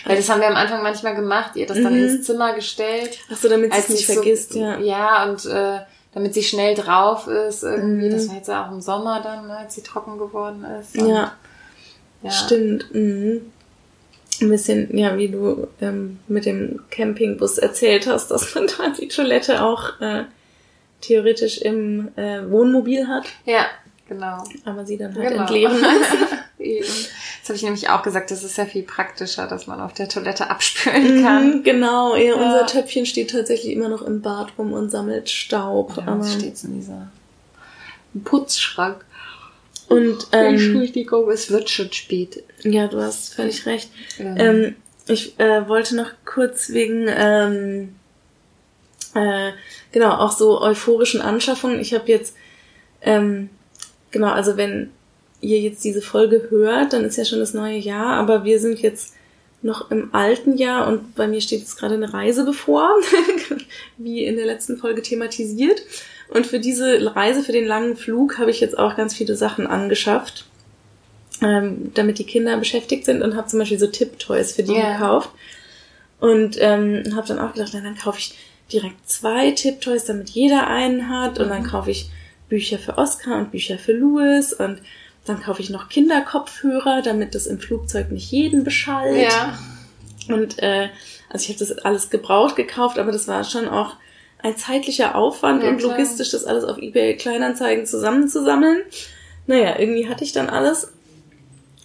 Weil das haben wir am Anfang manchmal gemacht, ihr das mhm. dann ins Zimmer gestellt. Ach so, damit sie es nicht so, vergisst, ja. Ja, und äh, damit sie schnell drauf ist irgendwie. Mhm. Das war jetzt auch im Sommer dann, ne, als sie trocken geworden ist. Und, ja. ja, stimmt. Mhm. Ein bisschen, ja, wie du ähm, mit dem Campingbus erzählt hast, dass man da die Toilette auch... Äh, theoretisch im äh, Wohnmobil hat. Ja, genau. Aber sie dann halt genau. entleben Eben. Das habe ich nämlich auch gesagt, das ist ja viel praktischer, dass man auf der Toilette abspülen kann. Mhm, genau, ja, ja. Unser Töpfchen steht tatsächlich immer noch im Bad rum und sammelt Staub. Ja, aber steht's in dieser Putzschrank. Und ähm, Entschuldigung, es wird schon spät. Ja, du hast völlig recht. Ähm. Ähm, ich äh, wollte noch kurz wegen... Ähm, Äh, genau, auch so euphorischen Anschaffungen. Ich habe jetzt, ähm, genau, also wenn ihr jetzt diese Folge hört, dann ist ja schon das neue Jahr, aber wir sind jetzt noch im alten Jahr und bei mir steht jetzt gerade eine Reise bevor, wie in der letzten Folge thematisiert. Und für diese Reise, für den langen Flug, habe ich jetzt auch ganz viele Sachen angeschafft, ähm, damit die Kinder beschäftigt sind, und habe zum Beispiel so Tipp-Toys für die yeah. gekauft. Und ähm, habe dann auch gedacht, na, dann kaufe ich direkt zwei Tipp-Toys, damit jeder einen hat. Und dann kaufe ich Bücher für Oscar und Bücher für Louis. Und dann kaufe ich noch Kinderkopfhörer, damit das im Flugzeug nicht jeden beschallt. Ja. Und äh, also ich habe das alles gebraucht gekauft, aber das war schon auch ein zeitlicher Aufwand ja, und logistisch, das alles auf eBay Kleinanzeigen zusammenzusammeln. Naja, irgendwie hatte ich dann alles.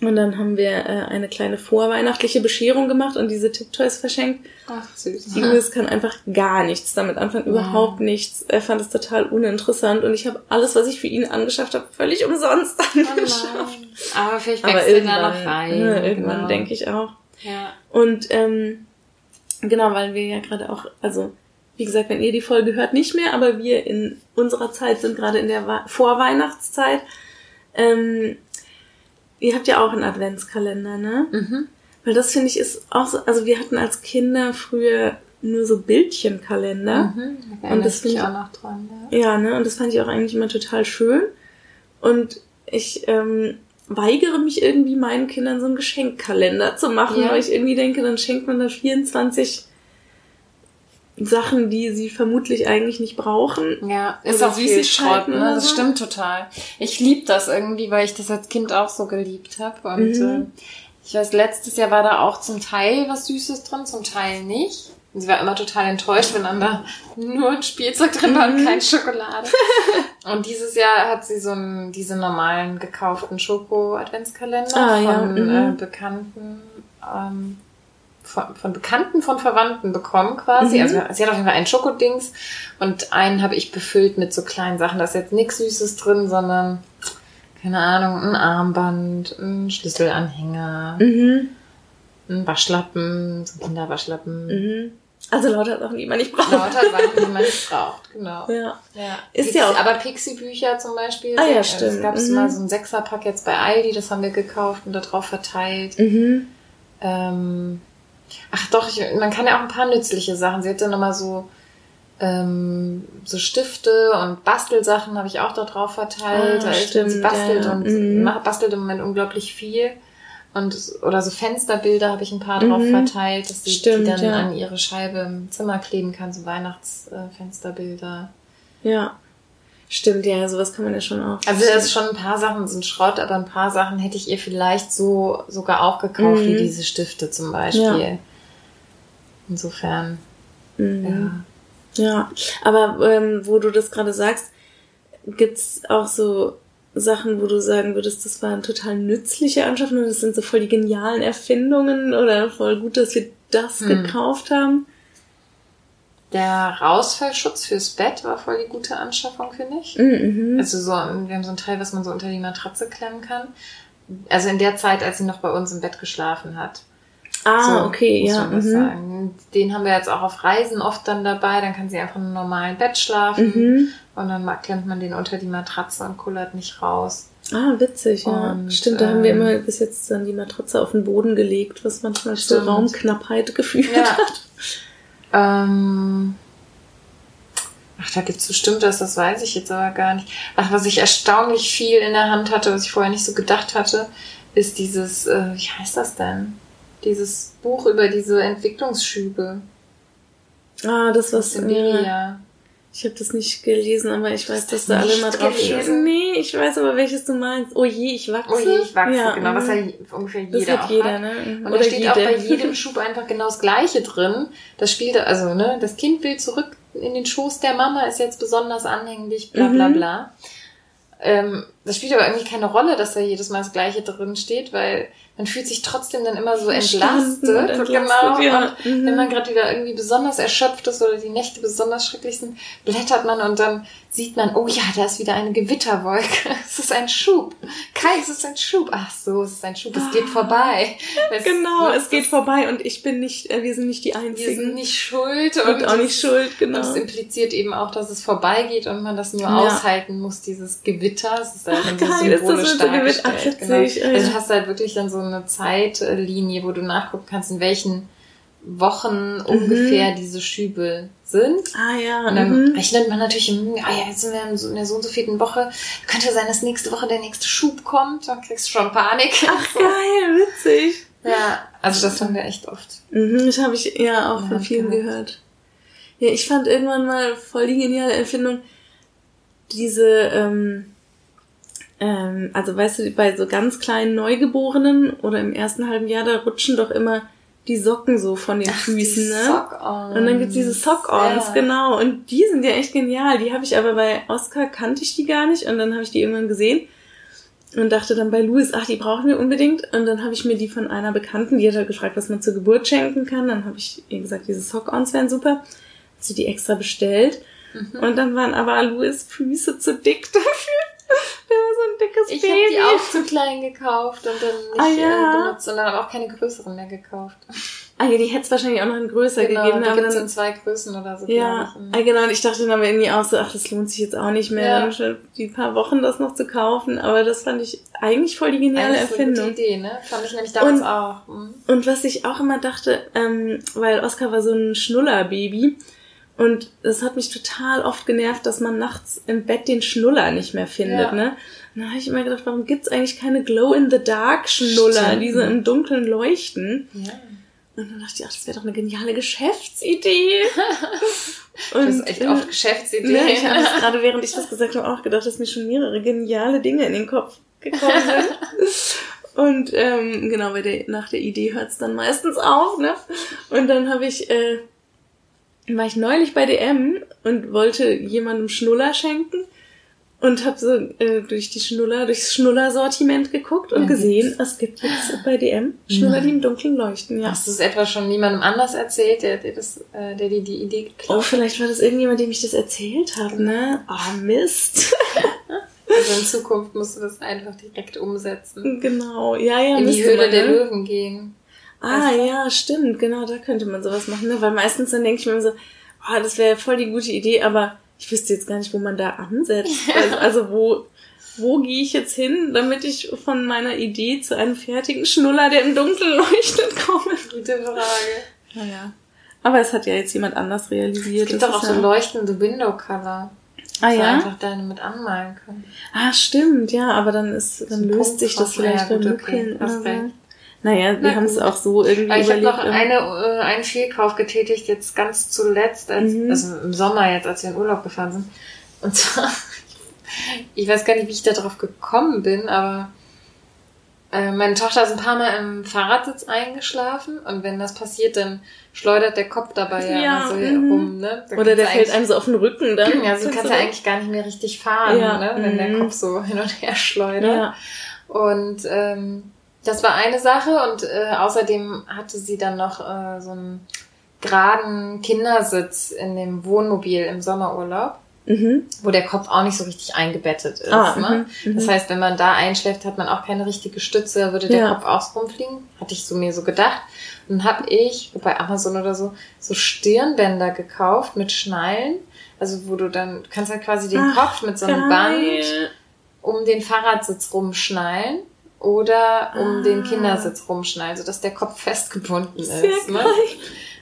Und dann haben wir äh, eine kleine vorweihnachtliche Bescherung gemacht und diese Tipp-Toys verschenkt. Ach, süß. Die Louis kann einfach gar nichts damit anfangen, ja. überhaupt nichts. Er fand es total uninteressant und ich habe alles, was ich für ihn angeschafft habe, völlig umsonst angeschafft. Oh, aber vielleicht wächst er da noch rein. Ne, irgendwann genau. denke ich auch. Ja. Und ähm, genau, weil wir ja gerade auch, also wie gesagt, wenn ihr die Folge hört, nicht mehr, aber wir in unserer Zeit sind gerade in der Wa- Vorweihnachtszeit. Ähm, Ihr habt ja auch einen Adventskalender, ne? Mhm. Weil das, finde ich, ist auch so, also wir hatten als Kinder früher nur so Bildchenkalender. Mhm, da und das finde ich auch noch dran, ja. Ja, ne? Und das fand ich auch eigentlich immer total schön. Und ich ähm, weigere mich irgendwie, meinen Kindern so einen Geschenkkalender zu machen, ja. Weil ich irgendwie denke, dann schenkt man da vierundzwanzig Sachen, die sie vermutlich eigentlich nicht brauchen. Ja, ist auch Süßigkeit, ne? Das stimmt total. Ich liebe das irgendwie, weil ich das als Kind auch so geliebt habe. Und mhm. äh, ich weiß, letztes Jahr war da auch zum Teil was Süßes drin, zum Teil nicht. Und sie war immer total enttäuscht, wenn dann da nur ein Spielzeug drin war und keine Schokolade. Und dieses Jahr hat sie so einen, diese normalen gekauften Schoko-Adventskalender ah, von ja. mhm. äh, Bekannten, ähm, von, von Bekannten, von Verwandten bekommen quasi. Mhm. Also sie hat auf jeden Fall einen Schokodings und einen habe ich befüllt mit so kleinen Sachen. Da ist jetzt nichts Süßes drin, sondern, keine Ahnung, ein Armband, ein Schlüsselanhänger, mhm. ein Waschlappen, so ein Kinderwaschlappen. Mhm. Also lauter Sachen, die man nicht braucht. Lauter Sachen, die man nicht braucht, genau. Ja. Ja. Ist Pixi, ja auch. Aber Pixi-Bücher zum Beispiel. Ah ja, stimmt. Es gab mhm. mal so ein Sechserpack jetzt bei Aldi, das haben wir gekauft und da drauf verteilt. Mhm. Ähm, ach doch, ich, man kann ja auch ein paar nützliche Sachen. Sie hatte nochmal so ähm, so Stifte und Bastelsachen habe ich auch da drauf verteilt. Ah, stimmt, sie bastelt ja. und mhm. macht, bastelt im Moment unglaublich viel. Und, oder so Fensterbilder habe ich ein paar drauf mhm. verteilt, dass sie Stimmt, die dann ja. an ihre Scheibe im Zimmer kleben kann, so Weihnachtsfensterbilder. Äh, ja. Stimmt, ja, sowas kann man ja schon auch. Also, das ist schon ein paar Sachen, sind Schrott, aber ein paar Sachen hätte ich ihr vielleicht so sogar auch gekauft, mhm. wie diese Stifte zum Beispiel. Ja. Insofern, mhm. ja. Ja, aber ähm, wo du das gerade sagst, gibt's auch so Sachen, wo du sagen würdest, das waren total nützliche Anschaffungen, das sind so voll die genialen Erfindungen oder voll gut, dass wir das hm. gekauft haben. Der Rausfallschutz fürs Bett war voll die gute Anschaffung, finde ich. Mhm. Also so, wir haben so ein Teil, was man so unter die Matratze klemmen kann. Also in der Zeit, als sie noch bei uns im Bett geschlafen hat. Ah, so, okay, muss ja. Man mhm. sagen. Den haben wir jetzt auch auf Reisen oft dann dabei, dann kann sie einfach in einem normalen Bett schlafen mhm. und dann klemmt man den unter die Matratze und kullert nicht raus. Ah, witzig, ja. Und, stimmt, da ähm, haben wir immer bis jetzt dann die Matratze auf den Boden gelegt, was manchmal zur Raumknappheit geführt ja. hat. Ähm, ach, da gibt's bestimmt was, das weiß ich jetzt aber gar nicht. Ach, was ich erstaunlich viel in der Hand hatte, was ich vorher nicht so gedacht hatte, ist dieses, äh, wie heißt das denn? Dieses Buch über diese Entwicklungsschübe. Ah, das war's. Ja. Ich habe das nicht gelesen, aber ich weiß, dass da alle mal drauf stehen. Nee, ich weiß aber, welches du meinst. Oh je, ich wachse. Oh je, ich wachse, ja, genau. Was halt ungefähr jeder das hat auch jeder, hat. Ne? Und Oder da steht jede. auch bei jedem Schub einfach genau das Gleiche drin. Das spielt, also, ne, das Kind will zurück in den Schoß der Mama, ist jetzt besonders anhänglich, bla bla mhm. bla. Ähm, das spielt aber irgendwie keine Rolle, dass da jedes Mal das Gleiche drin steht, weil man fühlt sich trotzdem dann immer so entlastet. entlastet genau. Ja. Und mhm. wenn man gerade wieder irgendwie besonders erschöpft ist oder die Nächte besonders schrecklich sind, blättert man und dann sieht man, oh ja, da ist wieder eine Gewitterwolke. Es ist ein Schub. Kai, es ist ein Schub. Ach so, es ist ein Schub. Es geht vorbei. Es, genau, es geht vorbei und ich bin nicht, wir sind nicht die Einzigen. Wir sind nicht schuld. Und, und auch nicht das, schuld, genau. Das impliziert eben auch, dass es vorbeigeht und man das nur ja. aushalten muss, dieses Gewitter. Das ist halt Ach, geil, symbolisch ist das dargestellt. Genau. Also du hast halt wirklich dann so eine Zeitlinie, wo du nachgucken kannst, in welchen Wochen mhm. ungefähr diese Schübe sind. Ah ja. Und dann mhm. rechnet man natürlich, ah ja, jetzt sind wir in der so und so vierten Woche. Könnte sein, dass nächste Woche der nächste Schub kommt. Dann kriegst du schon Panik. Ach so. Geil, witzig. Ja, also das haben wir echt oft. Mhm, das habe ich ja auch ja, von vielen gehört. gehört. Ja, ich fand irgendwann mal voll die geniale Erfindung, diese ähm, ähm, also weißt du, bei so ganz kleinen Neugeborenen oder im ersten halben Jahr, da rutschen doch immer die Socken so von den Ach, Füßen, ne? Sock-ons. Und dann gibt's diese Sock-ons, ja. genau. Und die sind ja echt genial. Die habe ich aber bei Oscar kannte ich die gar nicht und dann habe ich die irgendwann gesehen. Und dachte dann bei Louis, ach, die brauchen wir unbedingt. Und dann habe ich mir die von einer Bekannten, die hat halt gefragt, was man zur Geburt schenken kann. Dann habe ich ihr gesagt, diese Sock-ons wären super. Hat sie die extra bestellt. Mhm. Und dann waren aber Louis' Füße zu dick dafür. Der war so ein dickes ich Baby. Ich habe die auch zu klein gekauft und dann nicht ah, ja. benutzt und dann aber auch keine größeren mehr gekauft. Ah ja, die hätte es wahrscheinlich auch noch in größer genau, gegeben. Genau, die gibt es in zwei Größen oder so. Ja, ah, genau. Und ich dachte dann aber irgendwie auch so, ach, das lohnt sich jetzt auch nicht mehr, ja. die paar Wochen das noch zu kaufen. Aber das fand ich eigentlich voll die geniale eigentlich Erfindung. Eine gute Idee, ne? Fand ich nämlich damals und, auch. Mhm. Und was ich auch immer dachte, ähm, weil Oskar war so ein Schnullerbaby. Und das hat mich total oft genervt, dass man nachts im Bett den Schnuller nicht mehr findet, ja. ne? Und da habe ich immer gedacht, warum gibt's eigentlich keine Glow-in-the-Dark-Schnuller, die so im Dunkeln leuchten? Ja. Und dann dachte ich, ach, das wäre doch eine geniale Geschäftsidee. Und das ist echt oft Geschäftsideen. Ne, ich habe das gerade, während ich das gesagt habe, auch gedacht, dass mir schon mehrere geniale Dinge in den Kopf gekommen sind. Und ähm, genau, bei der, nach der Idee hört's dann meistens auf, ne? Und dann habe ich... Äh, war ich neulich bei D M und wollte jemandem Schnuller schenken und habe so äh, durch die Schnuller, durchs Schnuller-Sortiment geguckt und ja, gesehen, es gibt jetzt bei D M Schnuller, nein, die im Dunkeln leuchten. Ja. Hast du es etwa schon niemandem anders erzählt, der dir äh, die, die Idee geklaut hat? Oh, vielleicht war das irgendjemand, dem ich das erzählt habe, genau. ne? Oh, Mist. Also in Zukunft musst du das einfach direkt umsetzen. Genau, ja, ja. In die Höhle man, der ne? Löwen gehen. Ah, also, ja, stimmt, genau, da könnte man sowas machen, ne? Weil meistens dann denke ich mir immer so, oh, das wäre voll die gute Idee, aber ich wüsste jetzt gar nicht, wo man da ansetzt. Ja. Also, also wo wo gehe ich jetzt hin, damit ich von meiner Idee zu einem fertigen Schnuller, der im Dunkeln leuchtet, komme? Gute Frage. Naja. Aber es hat ja jetzt jemand anders realisiert. Es gibt doch auch so ja leuchtende Window-Cover. Ah ja? Einfach deine mit anmalen können. Ah, stimmt, ja, aber dann ist dann so löst sich das vielleicht beim Dunkeln. Okay, naja, wir Na haben es auch so irgendwie ich überlegt. Ich habe noch eine, äh, einen Fehlkauf getätigt, jetzt ganz zuletzt, als, mhm. also im Sommer jetzt, als wir in Urlaub gefahren sind. Und zwar, ich weiß gar nicht, wie ich da drauf gekommen bin, aber äh, meine Tochter ist ein paar Mal im Fahrradsitz eingeschlafen und wenn das passiert, dann schleudert der Kopf dabei ja, ja so mhm. rum. Ne? Da Oder der fällt einem so auf den Rücken dann. Ja, so kannst du eigentlich gar nicht mehr richtig fahren, ja. ne? wenn mhm. der Kopf so hin und her schleudert. Ja. Und ähm, das war eine Sache und äh, außerdem hatte sie dann noch äh, so einen geraden Kindersitz in dem Wohnmobil im Sommerurlaub, mhm. wo der Kopf auch nicht so richtig eingebettet ist. Ah, ne? m-m. Das heißt, wenn man da einschläft, hat man auch keine richtige Stütze, würde der ja. Kopf auch rumfliegen, hatte ich so mir so gedacht. Und dann habe ich bei Amazon oder so so Stirnbänder gekauft mit Schnallen, also wo du dann kannst halt quasi den Ach, Kopf mit so einem geil. Band um den Fahrradsitz rumschnallen. Oder um ah. den Kindersitz rumschnallen, sodass der Kopf festgebunden ist. Sehr ne?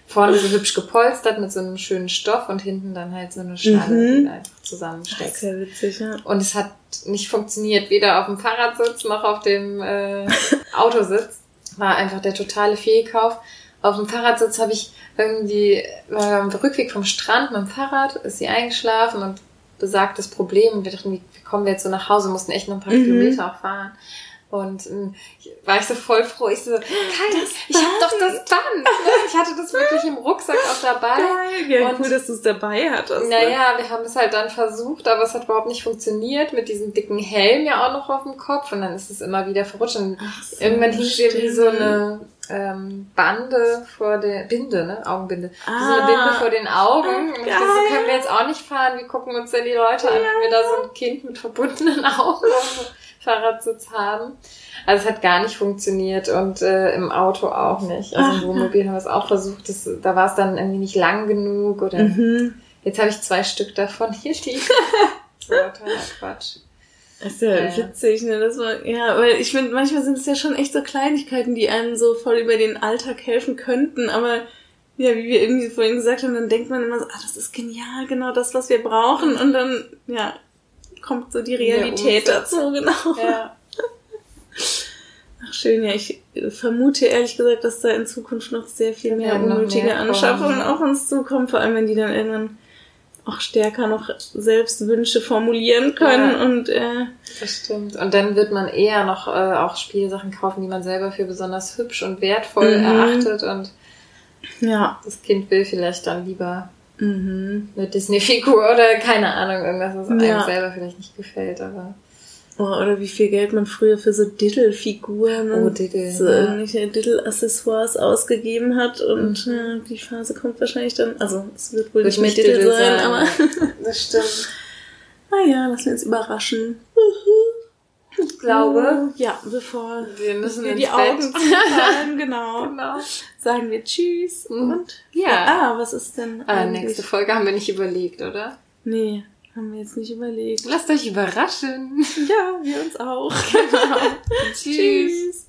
Vorne so hübsch gepolstert mit so einem schönen Stoff und hinten dann halt so eine Schnalle, mhm. die du einfach zusammensteckst. Sehr witzig, ja. Und es hat nicht funktioniert, weder auf dem Fahrradsitz noch auf dem äh, Autositz. War einfach der totale Fehlkauf. Auf dem Fahrradsitz habe ich irgendwie war am Rückweg vom Strand mit dem Fahrrad, ist sie eingeschlafen und besagtes Problem. Wir dachten, wie kommen wir jetzt so nach Hause? Wir mussten echt noch ein paar mhm. Kilometer auch fahren. Und äh, war ich so voll froh. Ich so, geil, ich hab doch das Band. Ne? Ich hatte das wirklich im Rucksack auch dabei. Geil, ja, und cool, dass du es dabei hattest. Naja, ne? wir haben es halt dann versucht, aber es hat überhaupt nicht funktioniert. Mit diesem dicken Helm ja auch noch auf dem Kopf. Und dann ist es immer wieder verrutscht. Und so, irgendwann hing sie wie so eine ähm, Bande vor der Binde, ne? Augenbinde. Ah, so eine Binde vor den Augen. Und ich dachte, so können wir jetzt auch nicht fahren. Wie gucken uns denn die Leute ja. an, wenn wir da so ein Kind mit verbundenen Augen Fahrradsitz haben. Also es hat gar nicht funktioniert und äh, im Auto auch nicht. Also im Wohnmobil haben wir es auch versucht. Das, da war es dann irgendwie nicht lang genug oder mhm. jetzt habe ich zwei Stück davon hier liegen. So, toller Quatsch. Das ist ja äh. witzig, ne? Das war, ja, weil ich finde, manchmal sind es ja schon echt so Kleinigkeiten, die einem so voll über den Alltag helfen könnten, aber ja, wie wir irgendwie vorhin gesagt haben, dann denkt man immer so, ah, das ist genial, genau das, was wir brauchen und dann, ja, kommt so die Realität dazu, genau. Ja. Ach schön, ja, ich vermute ehrlich gesagt, dass da in Zukunft noch sehr viel mehr ja, unnötige mehr Anschaffungen auf uns zukommen, vor allem wenn die dann irgendwann auch stärker noch Selbstwünsche formulieren können. Ja, und äh, das stimmt. Und dann wird man eher noch äh, auch Spielsachen kaufen, die man selber für besonders hübsch und wertvoll mhm. erachtet und ja, das Kind will vielleicht dann lieber Mhm. eine Disney-Figur oder keine Ahnung, irgendwas, was einem ja. selber vielleicht nicht gefällt, aber... Oh, oder wie viel Geld man früher für so Diddle-Figuren oh, Diddle, so ja. irgendwelche Diddle-Accessoires ausgegeben hat und mhm. ja, die Phase kommt wahrscheinlich dann, also es wird wohl wird nicht mehr Diddle, Diddle sein, sein, aber... Das stimmt. Naja, lassen wir uns überraschen. Ich glaube, ja, bevor wir, müssen wir die Augen zufallen, genau, genau, sagen wir Tschüss mhm. und ja. Ah, was ist denn ah, nächste Folge haben wir nicht überlegt, oder? Nee, haben wir jetzt nicht überlegt. Lasst euch überraschen. Ja, wir uns auch. Genau. Tschüss. Tschüss.